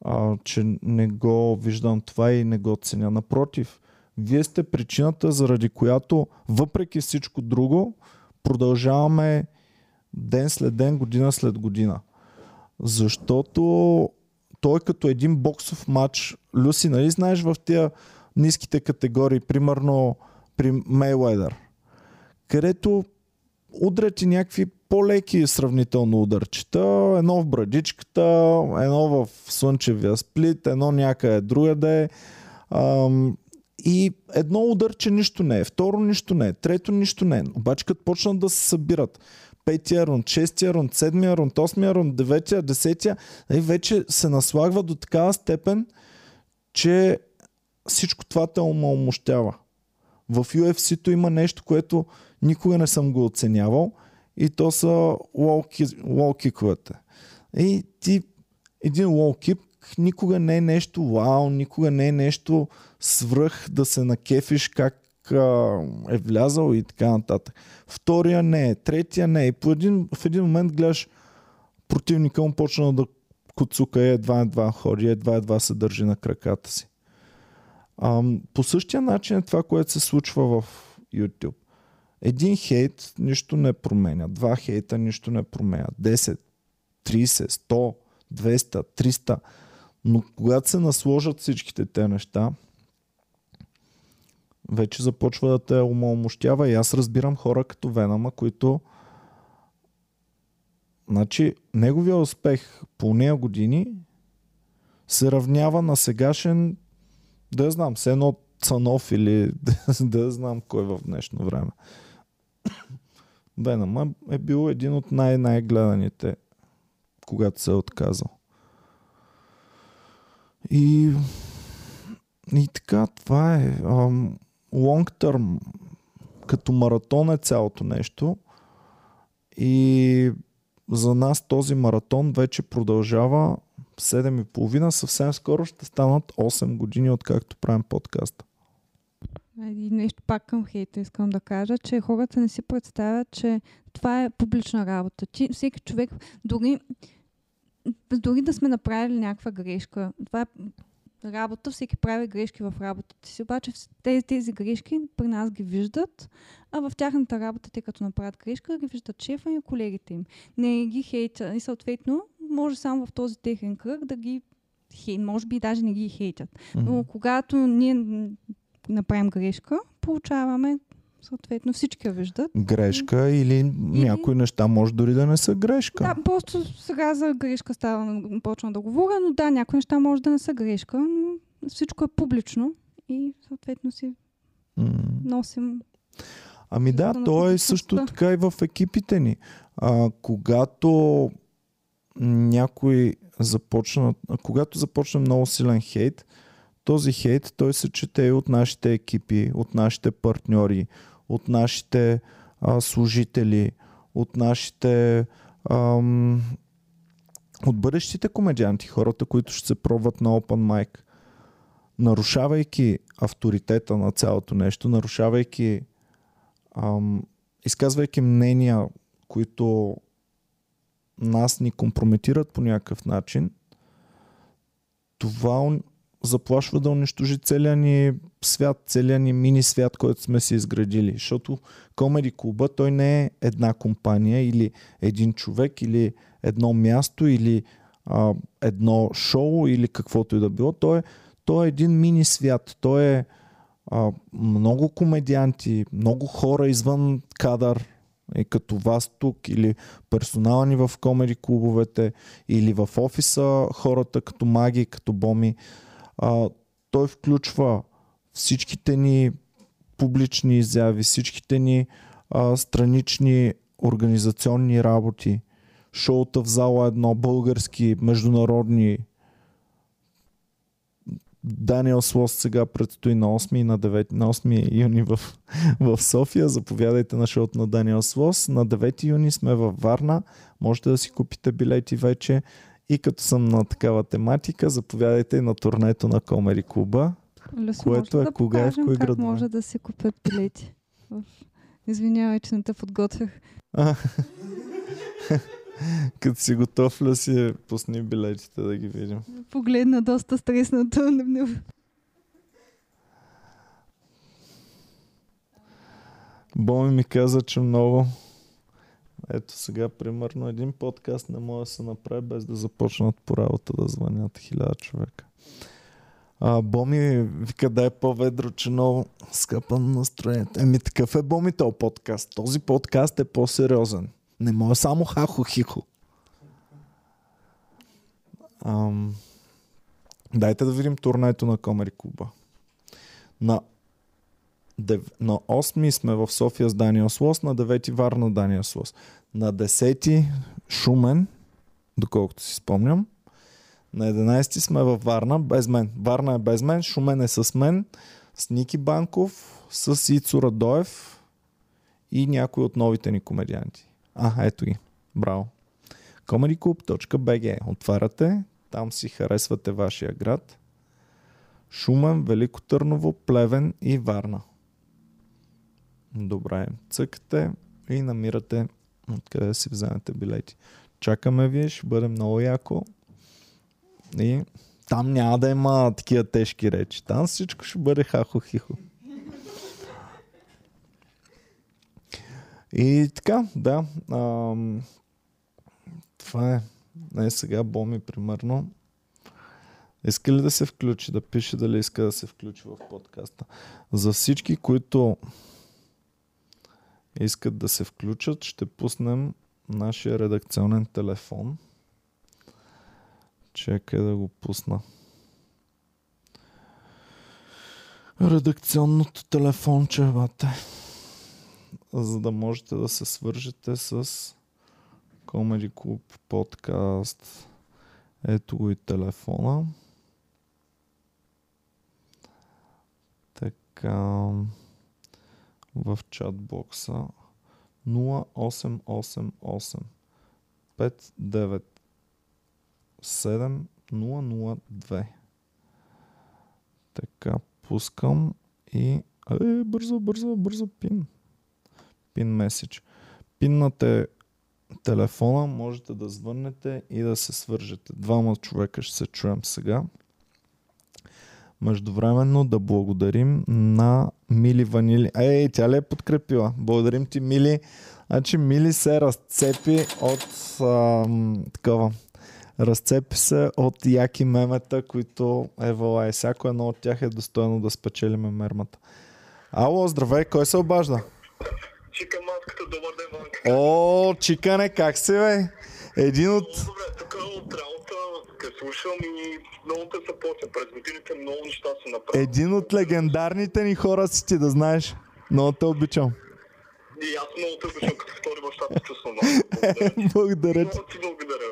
а, че не го виждам това и не го ценя. Напротив, вие сте причината, заради която въпреки всичко друго продължаваме ден след ден, година след година. Защото той като един боксов матч, Люси, нали знаеш в тия ниските категории, примерно при Мейуайдър, където удрят и някакви по-леки сравнително ударчета, едно в брадичката, едно в слънчевия сплит, едно някъде другаде. Ам... И едно ударче нищо не е, второ нищо не е, трето нищо не е. Обаче като почнат да се събират петия рунд, шестия рунд, седмия рунд, осмия рунд, деветия, десетия, и вече се наслагва до такава степен, че всичко това те умалмощява. В Ю Еф Си-то има нещо, което никога не съм го оценявал, и то са лоу-киковете. И ти един лоу-кик никога не е нещо вау, никога не е нещо свръх да се накефиш как а, е влязал и така нататък. Втория не е, третия не е. И по един, в един момент гледаш противника му почна да куцука и едва-едва ходи, едва-едва се държи на краката си. А, по същия начин е това, което се случва в YouTube. Един хейт нищо не променя, два хейта нищо не променя, десет, трийсет, сто, двеста, триста. Но когато се насложат всичките те неща, вече започва да те умалмощява. И аз разбирам хора като Венама, които... Значи, неговия успех по нея години се равнява на сегашен, да знам, с едно Цанов или да знам кой в днешно време. Венама е бил един от най-най-гледаните, когато се е отказал. И, и така, това е. Long term, като маратон е цялото нещо. И за нас този маратон вече продължава седем и половина. Съвсем скоро ще станат осем години, откакто правим подкаста. И нещо пак към хейта искам да кажа, че хората не си представят, че това е публична работа. Ти, всеки човек, дори, дори да сме направили някаква грешка, това е работа, всеки прави грешки в работата си, обаче тези, тези грешки при нас ги виждат, а в тяхната работа, те като направят грешка, ги виждат шефа и колегите им. Не ги хейтят и съответно може само в този техен кръг да ги хейтят, може би даже не ги хейтят. Но mm-hmm. когато ние направим грешка, получаваме съответно всички виждат. Грешка или, или някои неща може дори да не са грешка. Да, просто сега за грешка става, почна да говоря, но да, някои неща може да не са грешка, но всичко е публично и съответно си mm. носим. Ами да, да то е също така и в екипите ни. А, когато някой започна, когато започне много силен хейт, този хейт, той се чете от нашите екипи, от нашите партньори, от нашите а, служители, от нашите ам, от бъдещите комедианти, хората, които ще се пробват на Open Mic. Нарушавайки авторитета на цялото нещо, нарушавайки ам, изказвайки мнения, които нас ни компрометират по някакъв начин, това заплашва да унищожи целия ни свят, целия ни мини свят, който сме си изградили. Защото Комеди клуба, той не е една компания или един човек, или едно място, или а, едно шоу, или каквото и да било. Той е, той е един мини свят. Той е а, много комедианти, много хора извън кадър, и като вас тук, или персонала ни в Комеди клубовете, или в офиса хората като Маги, като Боми. Uh, той включва всичките ни публични изяви, всичките ни uh, странични организационни работи, шоута в зала едно, български, международни. Даниел Слоус сега предстои на осми и на девети, на осми юни в, в София. Заповядайте на шоуто на Даниел Слоус. На девети юни сме във Варна. Можете да си купите билети вече. И като съм на такава тематика, заповядайте на турнето на Комеди клуба, Лесо, което е да кога е в кой град. Може да се купят билети. Извинявай, че не те подготвях. А, като си готов ли си, пусни билетите да ги видим. Погледна доста стреснато. Боми ми каза, че много... Ето сега, примерно, един подкаст не може да се направи без да започнат по работа да звънят хиляда човека. А, Боми вика, дай по-ведро, че много скъпам настроението. Еми такъв е Боми този подкаст. Този подкаст е по-сериозен. Не може само хахо-хихо. Ам... Дайте да видим турнето на Комеди клуба. На... На осми сме в София с Даниел Слоус, на девети Варна Даниел Слоус. На десети Шумен, доколкото си спомням. На единайсети сме във Варна, без мен. Варна е без мен, Шумен е с мен, с Ники Банков, с Ицо Радоев и някои от новите ни комедианти. А, ето ги. Браво. comedy club dot b g Отваряте, там си харесвате вашия град. Шумен, Велико Търново, Плевен и Варна. Добре, цъкате и намирате откъде да си вземете билети. Чакаме ви, ще бъде много яко. И там няма да има такива тежки речи. Там всичко ще бъде хахо-хихо. И така, да. Ам, това е. Е сега Боми, примерно. Иска ли да се включи, да пише дали иска да се включи в подкаста. За всички, които искат да се включат, ще пуснем нашия редакционен телефон. Чакай да го пусна. Редакционното телефонче, бате. За да можете да се свържете с Комеди клуб подкаст. Ето го и телефона. Така, в чатбокса нула осем осем осем пет девет седем нула нула две. Така, пускам и Аде, бързо, бързо, бързо пин. Пин меседж. Пиннате телефона, можете да звъннете и да се свържете. Двама човека ще се чуем сега. Междувременно да благодарим на Мили Ванили. Ей, тя ли е подкрепила? Благодарим ти, Мили. Значи Мили се разцепи от ам, такова. Разцепи се от яки мемета, които е вала и всяко едно от тях е достойно да спечелиме мермата. Ало, здравей, кой се обажда? Чика матката, добър ден, Ванка. О, чикане, как си, бе? Един от... Много добре, тук от работа те слушам и много те съпочвам. През годините много неща са направили. Един от легендарните ни хора си ти, да знаеш. Много те обичам. И аз много те обичам, като втори бащата чувствам. Благодаря ти. Много ти благодаря.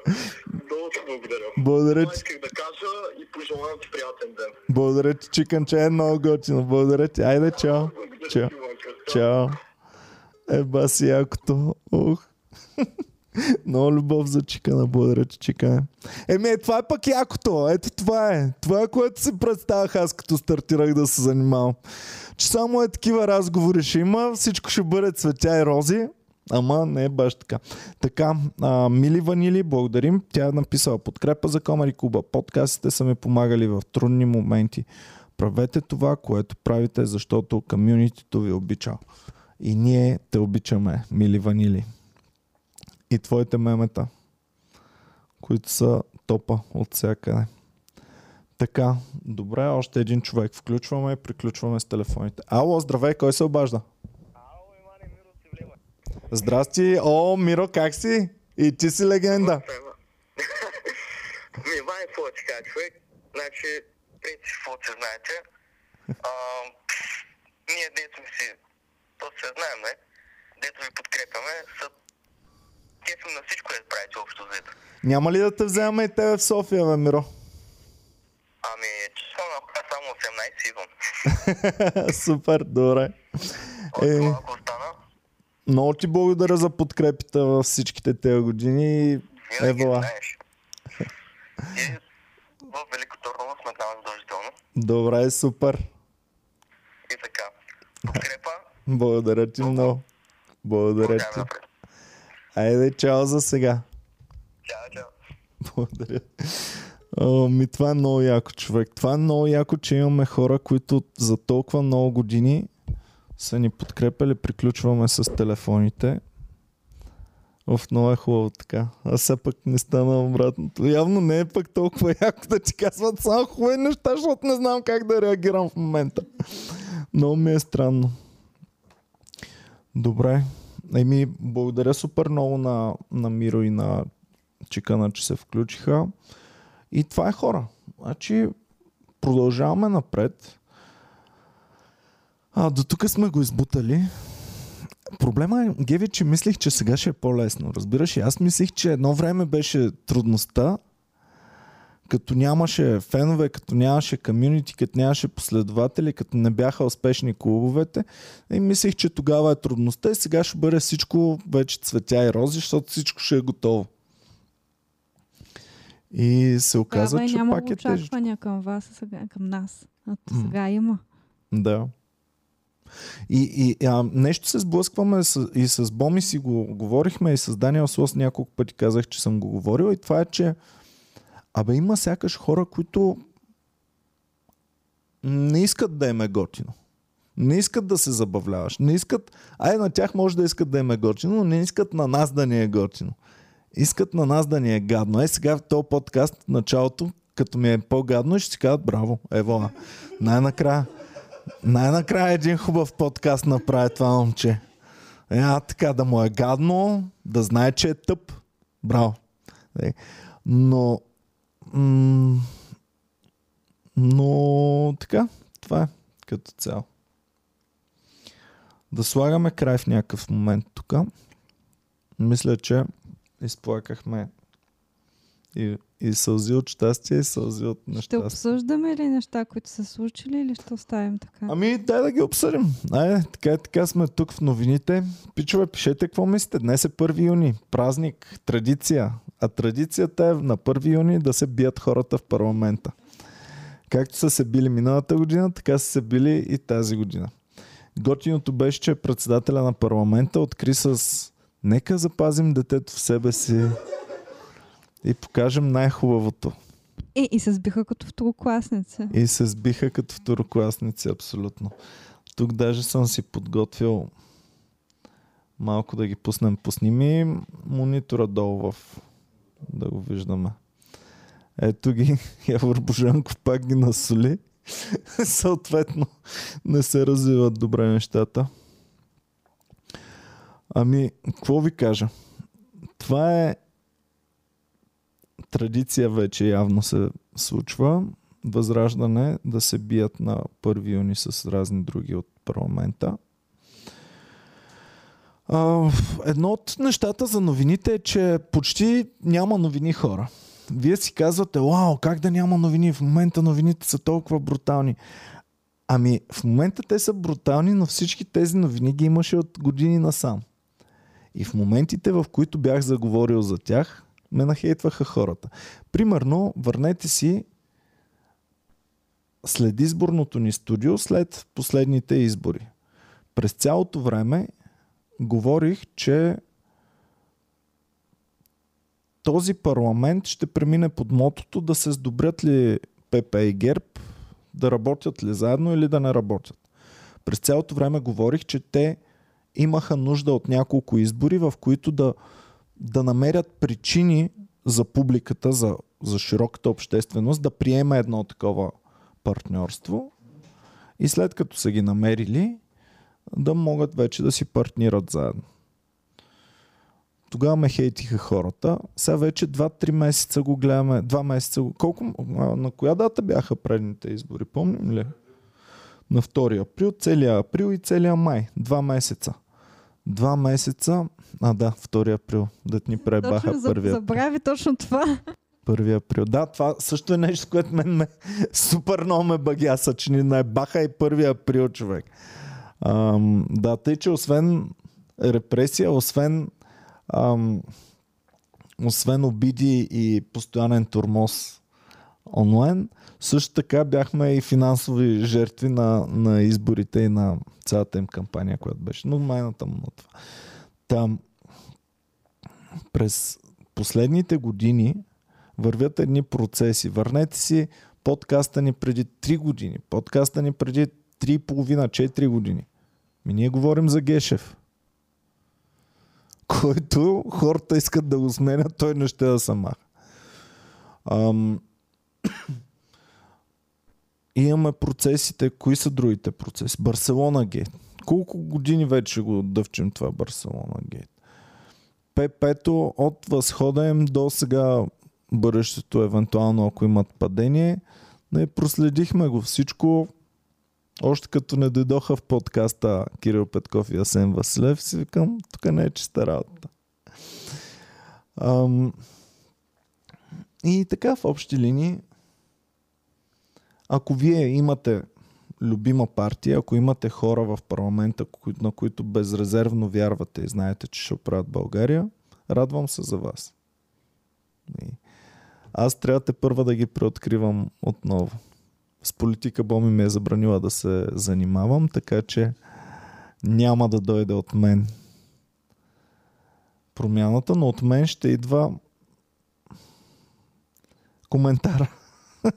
Много ти благодаря. Благодаря ти. Исках да кажа и пожелавам ти приятен ден. Благодаря ти, чиканче, е много готино. Благодаря ти. Айде, чао. Чао. Чао. Еба си якото. Ох. Много любов за чикана. Благодаря, че чикане. Еми, е, това е пък якото. Ето това е. Това е, което си представях аз, като стартирах да се занимавам. Че само е такива разговори ще има. Всичко ще бъде цветя и рози. Ама не е баш така. Така, а, Мили Ванили, благодарим. Тя е написала подкрепа за Комеди Клуба. Подкастите са ми помагали в трудни моменти. Правете това, което правите, защото комюнитито ви обича. И ние те обичаме, Мили Ванили. И твоите мемета, които са топа от всякъде. Така, добре, още един човек. Включваме и приключваме с телефоните. Ало, здравей, кой се обажда? Ало, Иване, Миро си влева. Здрасти, о, Миро, как си? И ти си легенда. Иване, какво ти кажа, човек? Значи, принцип, каквото знаете, ние дето ми си, то се знаем, не? Дето ви подкрепяме, са на всичко да правите общо взето. Няма ли да те вземаме и тебе в София, бе, Миро? Ами, че съм направя само осемнайсет идвам. Супер, добре. От е, това, ако остана. Много ти благодаря за подкрепите във всичките тези години. Евала. И в Велико Търново сме там задължително. Добре, супер. И така. Подкрепа. Благодаря ти много. Благодаря ти. Айде, чао за сега. Чао, чао. Благодаря. О, ми, това е много яко, човек. Това е много яко, че имаме хора, които за толкова много години са ни подкрепили. Приключваме с телефоните. Оф, много е хубаво така. А сега пък не стана обратното. Явно не е пък толкова яко да ти казват само хубави неща, защото не знам как да реагирам в момента. Много ми е странно. Добре. Еми, благодаря супер много на, на Миро и на Чикана, че се включиха. И това е, хора. Значи, продължаваме напред. А, до тук сме го избутали. Проблема е, Геви, че мислих, че сега ще е по-лесно. Разбираш, и аз мислих, че едно време беше трудността, като нямаше фенове, като нямаше комюнити, като нямаше последователи, като не бяха успешни клубовете. И мислих, че тогава е трудността и сега ще бъде всичко вече цветя и рози, защото всичко ще е готово. И се оказа, да, бе, че пак е тежко. Няма очаквания към вас, сега, към нас. А сега mm. има. Да. И, и а, нещо се сблъскваме с, и с Боми си го говорихме и с Даниел Слоус няколко пъти казах, че съм го говорил, и това е, че абе, има сякаш хора, които не искат да им е готино. Не искат да се забавляваш. Не искат... Ай, на тях може да искат да им е готино, но не искат на нас да ни е готино. Искат на нас да ни е гадно. Ей, сега в този подкаст в началото, като ми е по-гадно, ще си казват браво. Ево, най-накрая. Най-накрая един хубав подкаст направи това момче. Е, а, така, да му е гадно, да знае, че е тъп. Браво. Е, но... Но така, това е като цяло. Да слагаме край в някакъв момент тук. Мисля, че изплакахме и, и сълзи от щастие, и сълзи от нещастие. Ще обсъждаме ли неща, които са случили, или ще оставим така? Ами дай да ги обсъдим. Айде, така и така сме тук в новините. Пичове, пишете какво мислите. Днес е първи юни. Празник, традиция. А традицията е на първи юни да се бият хората в парламента. Както са се били миналата година, така са се били и тази година. Готиното беше, че председателя на парламента откри с "Нека запазим детето в себе си и покажем най-хубавото". И, и се сбиха като второкласница. И се сбиха като второкласници, абсолютно. Тук даже съм си подготвил малко да ги пуснем. Пусни ми монитора долу, в... да го виждаме. Ето ги, Явор Боженков пак ги насоли. Съответно, не се развиват добре нещата. Ами, какво ви кажа? Това е традиция, вече явно се случва. Възраждане да се бият на първи юни с разни други от парламента. А, едно от нещата за новините е, че почти няма новини, хора. Вие си казвате, вау, как да няма новини? В момента новините са толкова брутални. Ами, в момента те са брутални, но всички тези новини ги имаше от години насам. И в моментите, в които бях заговорил за тях, ме нахейтваха хората. Примерно, върнете си след изборното ни студио, след последните избори. През цялото време говорих, че този парламент ще премине под мотото да се сдобрят ли Пепе и ГЕРБ, да работят ли заедно или да не работят. През цялото време говорих, че те имаха нужда от няколко избори, в които да, да намерят причини за публиката, за, за широката общественост, да приема едно такова партньорство и след като са ги намерили, да могат вече да си партнират заедно. Тогава ме хейтиха хората. Сега вече два-три месеца го гледаме. Два месеца го... Колко... На коя дата бяха предните избори? Помним ли? На втори април, целия април и целия май. Два месеца. Два месеца... А, да, втори април. Дет ни пребаха първия. Забрави точно това. Първи април. Да, това също е нещо, което мен ме... Супер много ме багяса, че ни наебаха и първи април, човек. Ам, да, тъй, че освен репресия, освен Ам, освен обиди и постоянен тормоз онлайн, също така бяхме и финансови жертви на, на изборите и на цялата им кампания, която беше. Но майната му на това. Там през последните години вървят едни процеси. Върнете си подкаста ни преди три години, подкаста ни преди три и половина до четири години. Ми ние говорим за Гешев, който хората искат да го сменят, той не ще да се маха. Ам... Имаме процесите. Кои са другите процеси? Барселона гейт. Колко години вече го дъвчим това Барселона гейт? Пепето от възхода им до сега бъдещето, евентуално ако имат падение. Не, проследихме го всичко. Още като не дойдоха в подкаста Кирил Петков и Асен Василев, си викам, тук не е чиста работа. Ам... И така, в общи линии, ако вие имате любима партия, ако имате хора в парламента, на които безрезервно вярвате и знаете, че ще оправят България, радвам се за вас. И... Аз трябва те първа да ги преоткривам отново. С политика Боми ми е забранила да се занимавам, така че няма да дойде от мен промяната, но от мен ще идва коментар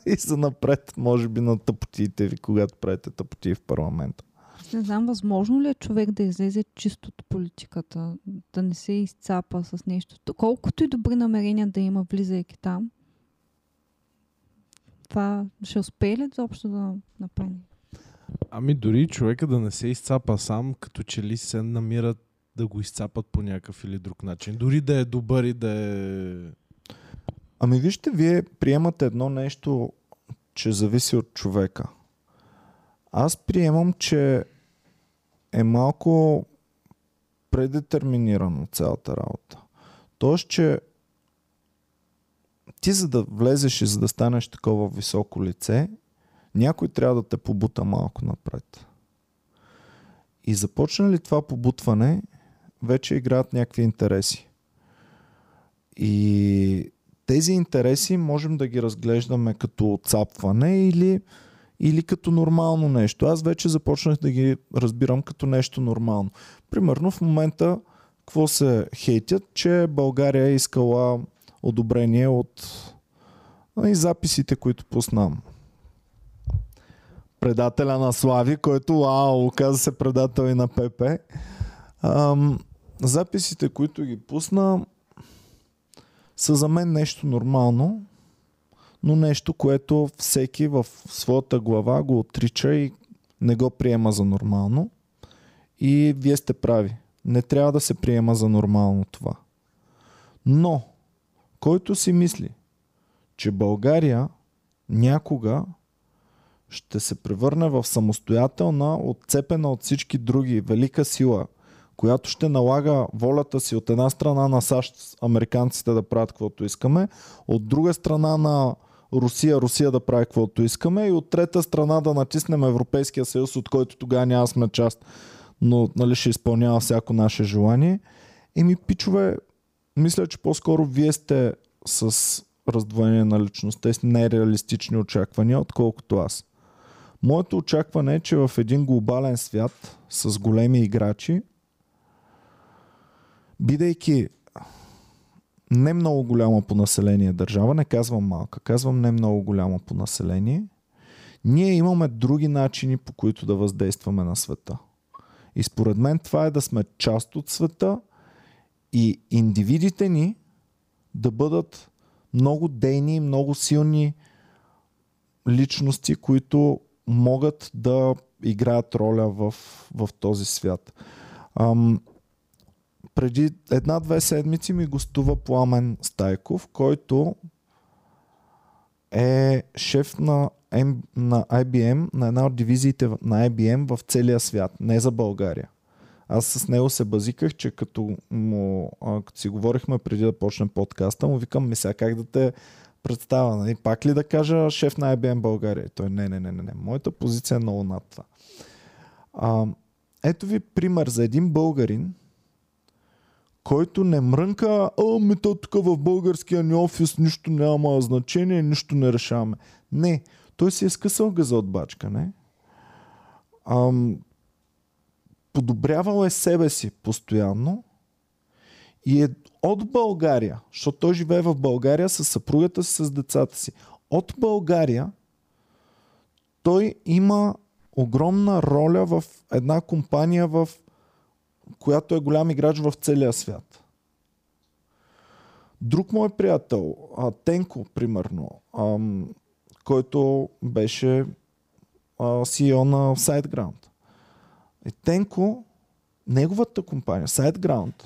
и за напред, може би, на тъпотиите ви, когато правите тъпоти в парламента. Не знам, възможно ли е човек да излезе чисто от политиката, да не се изцапа с нещо. Колкото и добри намерения да има, влизайки там, това ще успее ли заобщо да направи? Ами дори човека да не се изцапа сам, като че ли се намират да го изцапат по някакъв или друг начин. Дори да е добър и да е... Ами вижте, вие приемате едно нещо, че зависи от човека. Аз приемам, че е малко предетерминирано цялата работа. Тоест, че ти за да влезеш и за да станеш такова високо лице, някой трябва да те побута малко напред. И започна ли това побутване, вече играят някакви интереси. И тези интереси можем да ги разглеждаме като отцапване или, или като нормално нещо. Аз вече започнах да ги разбирам като нещо нормално. Примерно в момента какво се хейтят, че България е искала одобрение от и записите, които пуснам. Предателя на Слави, който вау, оказа се предател и на Пепе. Ам, записите, които ги пусна, са за мен нещо нормално, но нещо, което всеки в своята глава го отрича и не го приема за нормално. И вие сте прави. Не трябва да се приема за нормално това. Но, който си мисли, че България някога ще се превърне в самостоятелна, отцепена от всички други велика сила, която ще налага волята си от една страна на САЩ, американците да правят каквото искаме, от друга страна на Русия, Русия да прави каквото искаме и от трета страна да натиснем Европейския съюз, от който тогава няма сме част, но нали, ще изпълнява всяко наше желание. Еми, пичове, мисля, че по-скоро вие сте с раздвоение на личността и с нереалистични очаквания, отколкото аз. Моето очакване е, че в един глобален свят с големи играчи, бидейки не много голяма по население държава, не казвам малка, казвам не много голяма по население, ние имаме други начини, по които да въздействаме на света. И според мен това е да сме част от света и индивидите ни да бъдат много дейни, много силни личности, които могат да играят роля в, в този свят. Ам, преди една-две седмици ми гостува Пламен Стайков, който е шеф на, на Ай Би Ем, на една от дивизиите на Ай Би Ем в целия свят, не за България. Аз с него се базиках, че като, му, като си говорихме преди да почнем подкаста, му викам, ми сега как да те представя. Нали? Пак ли да кажа шеф на Ай Би Ем България? И той не, не, не, не, не. Моята позиция е много над това. А, ето ви пример за един българин, който не мрънка, а ми то тук в българския ни офис нищо няма значение, нищо не решаваме. Не, той си е скъсал газа от бачка, не? Ам... Подобрявал е себе си постоянно и е от България, защото той живее в България с съпругата си, с децата си. От България той има огромна роля в една компания, в която е голям играч в целия свят. Друг мой приятел, Тенко, примерно, който беше Си И О на SiteGround. Тенко, неговата компания, SiteGround,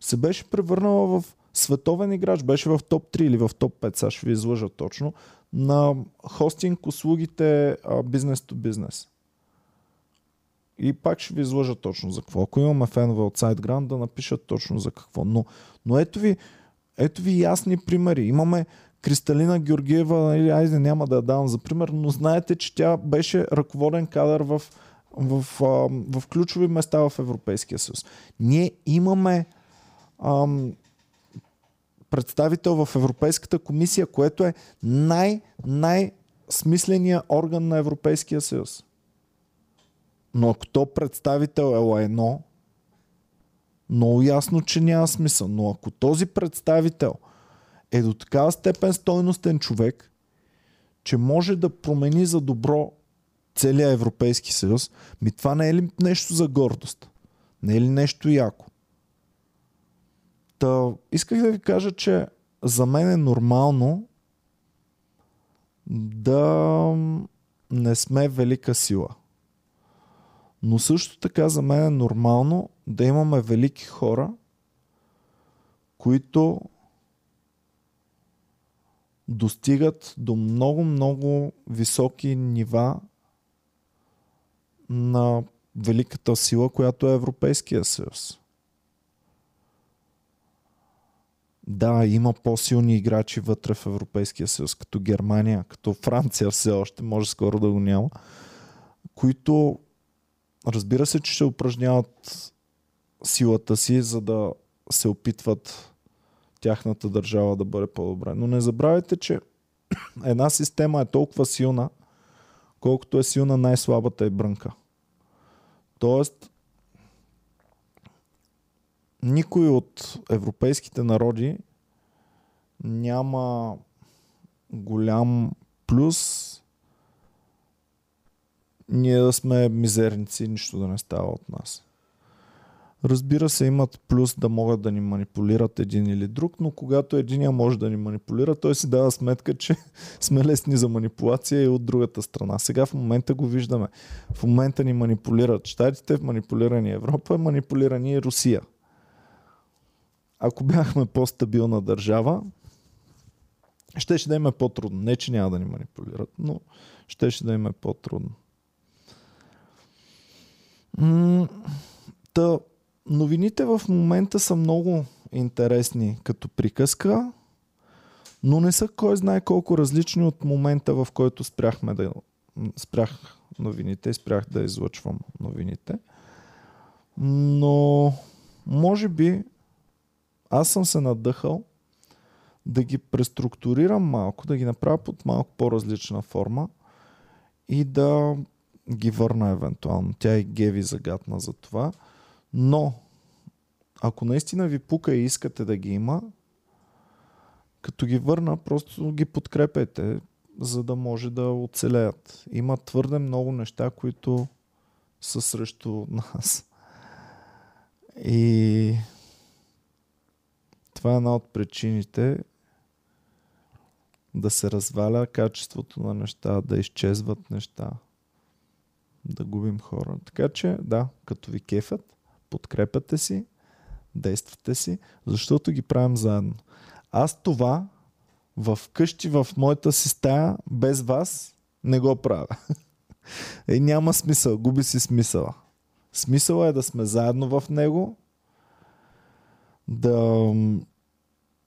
се беше превърнала в световен играч, беше в топ три или в топ пет, сега ще ви излъжа точно, на хостинг услугите бизнес to бизнес. И пак ще ви излъжа точно за какво. Ако имаме фенове от SiteGround, да напишат точно за какво. Но, но ето ви, ето ви ясни примери. Имаме Кристалина Георгиева, или айде няма да я давам за пример, но знаете, че тя беше ръководен кадър в В, в ключови места в Европейския съюз. Ние имаме ам, представител в Европейската комисия, което е най-най-смисленият орган на Европейския съюз. Но ако то представител е лайно, много ясно, че няма смисъл. Но ако този представител е до такава степен стойностен човек, че може да промени за добро целия Европейски съюз, ми това не е ли нещо за гордост? Не е ли нещо яко? Та, исках да ви кажа, че за мен е нормално да не сме велика сила. Но също така за мен е нормално да имаме велики хора, които достигат до много-много високи нива на великата сила, която е Европейския съюз. Да, има по-силни играчи вътре в Европейския съюз, като Германия, като Франция все още, може скоро да го няма, които разбира се, че ще упражняват силата си, за да се опитват тяхната държава да бъде по-добре. Но не забравяйте, че една система е толкова силна, колкото е силна най-слабата е брънка. Тоест, никой от европейските народи няма голям плюс ние да сме мизерници, нищо да не става от нас. Разбира се, имат плюс да могат да ни манипулират един или друг, но когато единия може да ни манипулира, той си дава сметка, че сме лесни за манипулация и от другата страна. Сега в момента го виждаме. В момента ни манипулират щатите, манипулирани Европа, манипулирани и Русия. Ако бяхме по-стабилна държава, ще ще да им е по-трудно. Не, че няма да ни манипулират, но ще ще да им е по-трудно. Та, новините в момента са много интересни като приказка, но не са кой знае колко различни от момента, в който спряхме да, спрях новините и спрях да излъчвам новините. Но може би аз съм се надъхал да ги преструктурирам малко, да ги направя под малко по-различна форма и да ги върна евентуално. Тя и Геви загадна за това. Но, ако наистина ви пука и искате да ги има, като ги върна, просто ги подкрепете, за да може да оцелеят. Има твърде много неща, които са срещу нас. И това е една от причините да се разваля качеството на неща, да изчезват неща, да губим хора. Така че, да, като ви кефят, подкрепяте си, действате си, защото ги правим заедно. Аз това в къщи, в моята си стая, без вас, не го правя. И няма смисъл, губи си смисъла. Смисъла е да сме заедно в него, да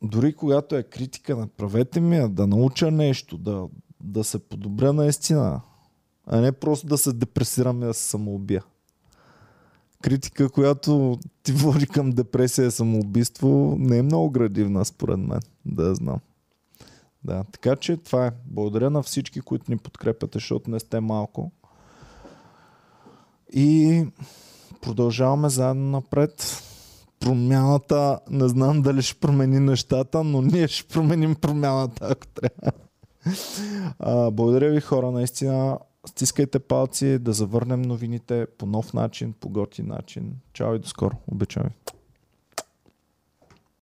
дори когато е критика, направете ми, да науча нещо, да, да се подобря наистина. А не просто да се депресирам и да се самоубия. Критика, която ти води към депресия и самоубийство, не е много градивна според мен, да я знам. Да, така че това е. Благодаря на всички, които ни подкрепят, защото не сте малко. И продължаваме заедно напред. Промяната, не знам дали ще промени нещата, но ние ще променим промяната, ако трябва. А, благодаря ви, хора, наистина. Стискайте палци да завърнем новините по нов начин, по готин начин. Чао и до скоро. Обичам ви.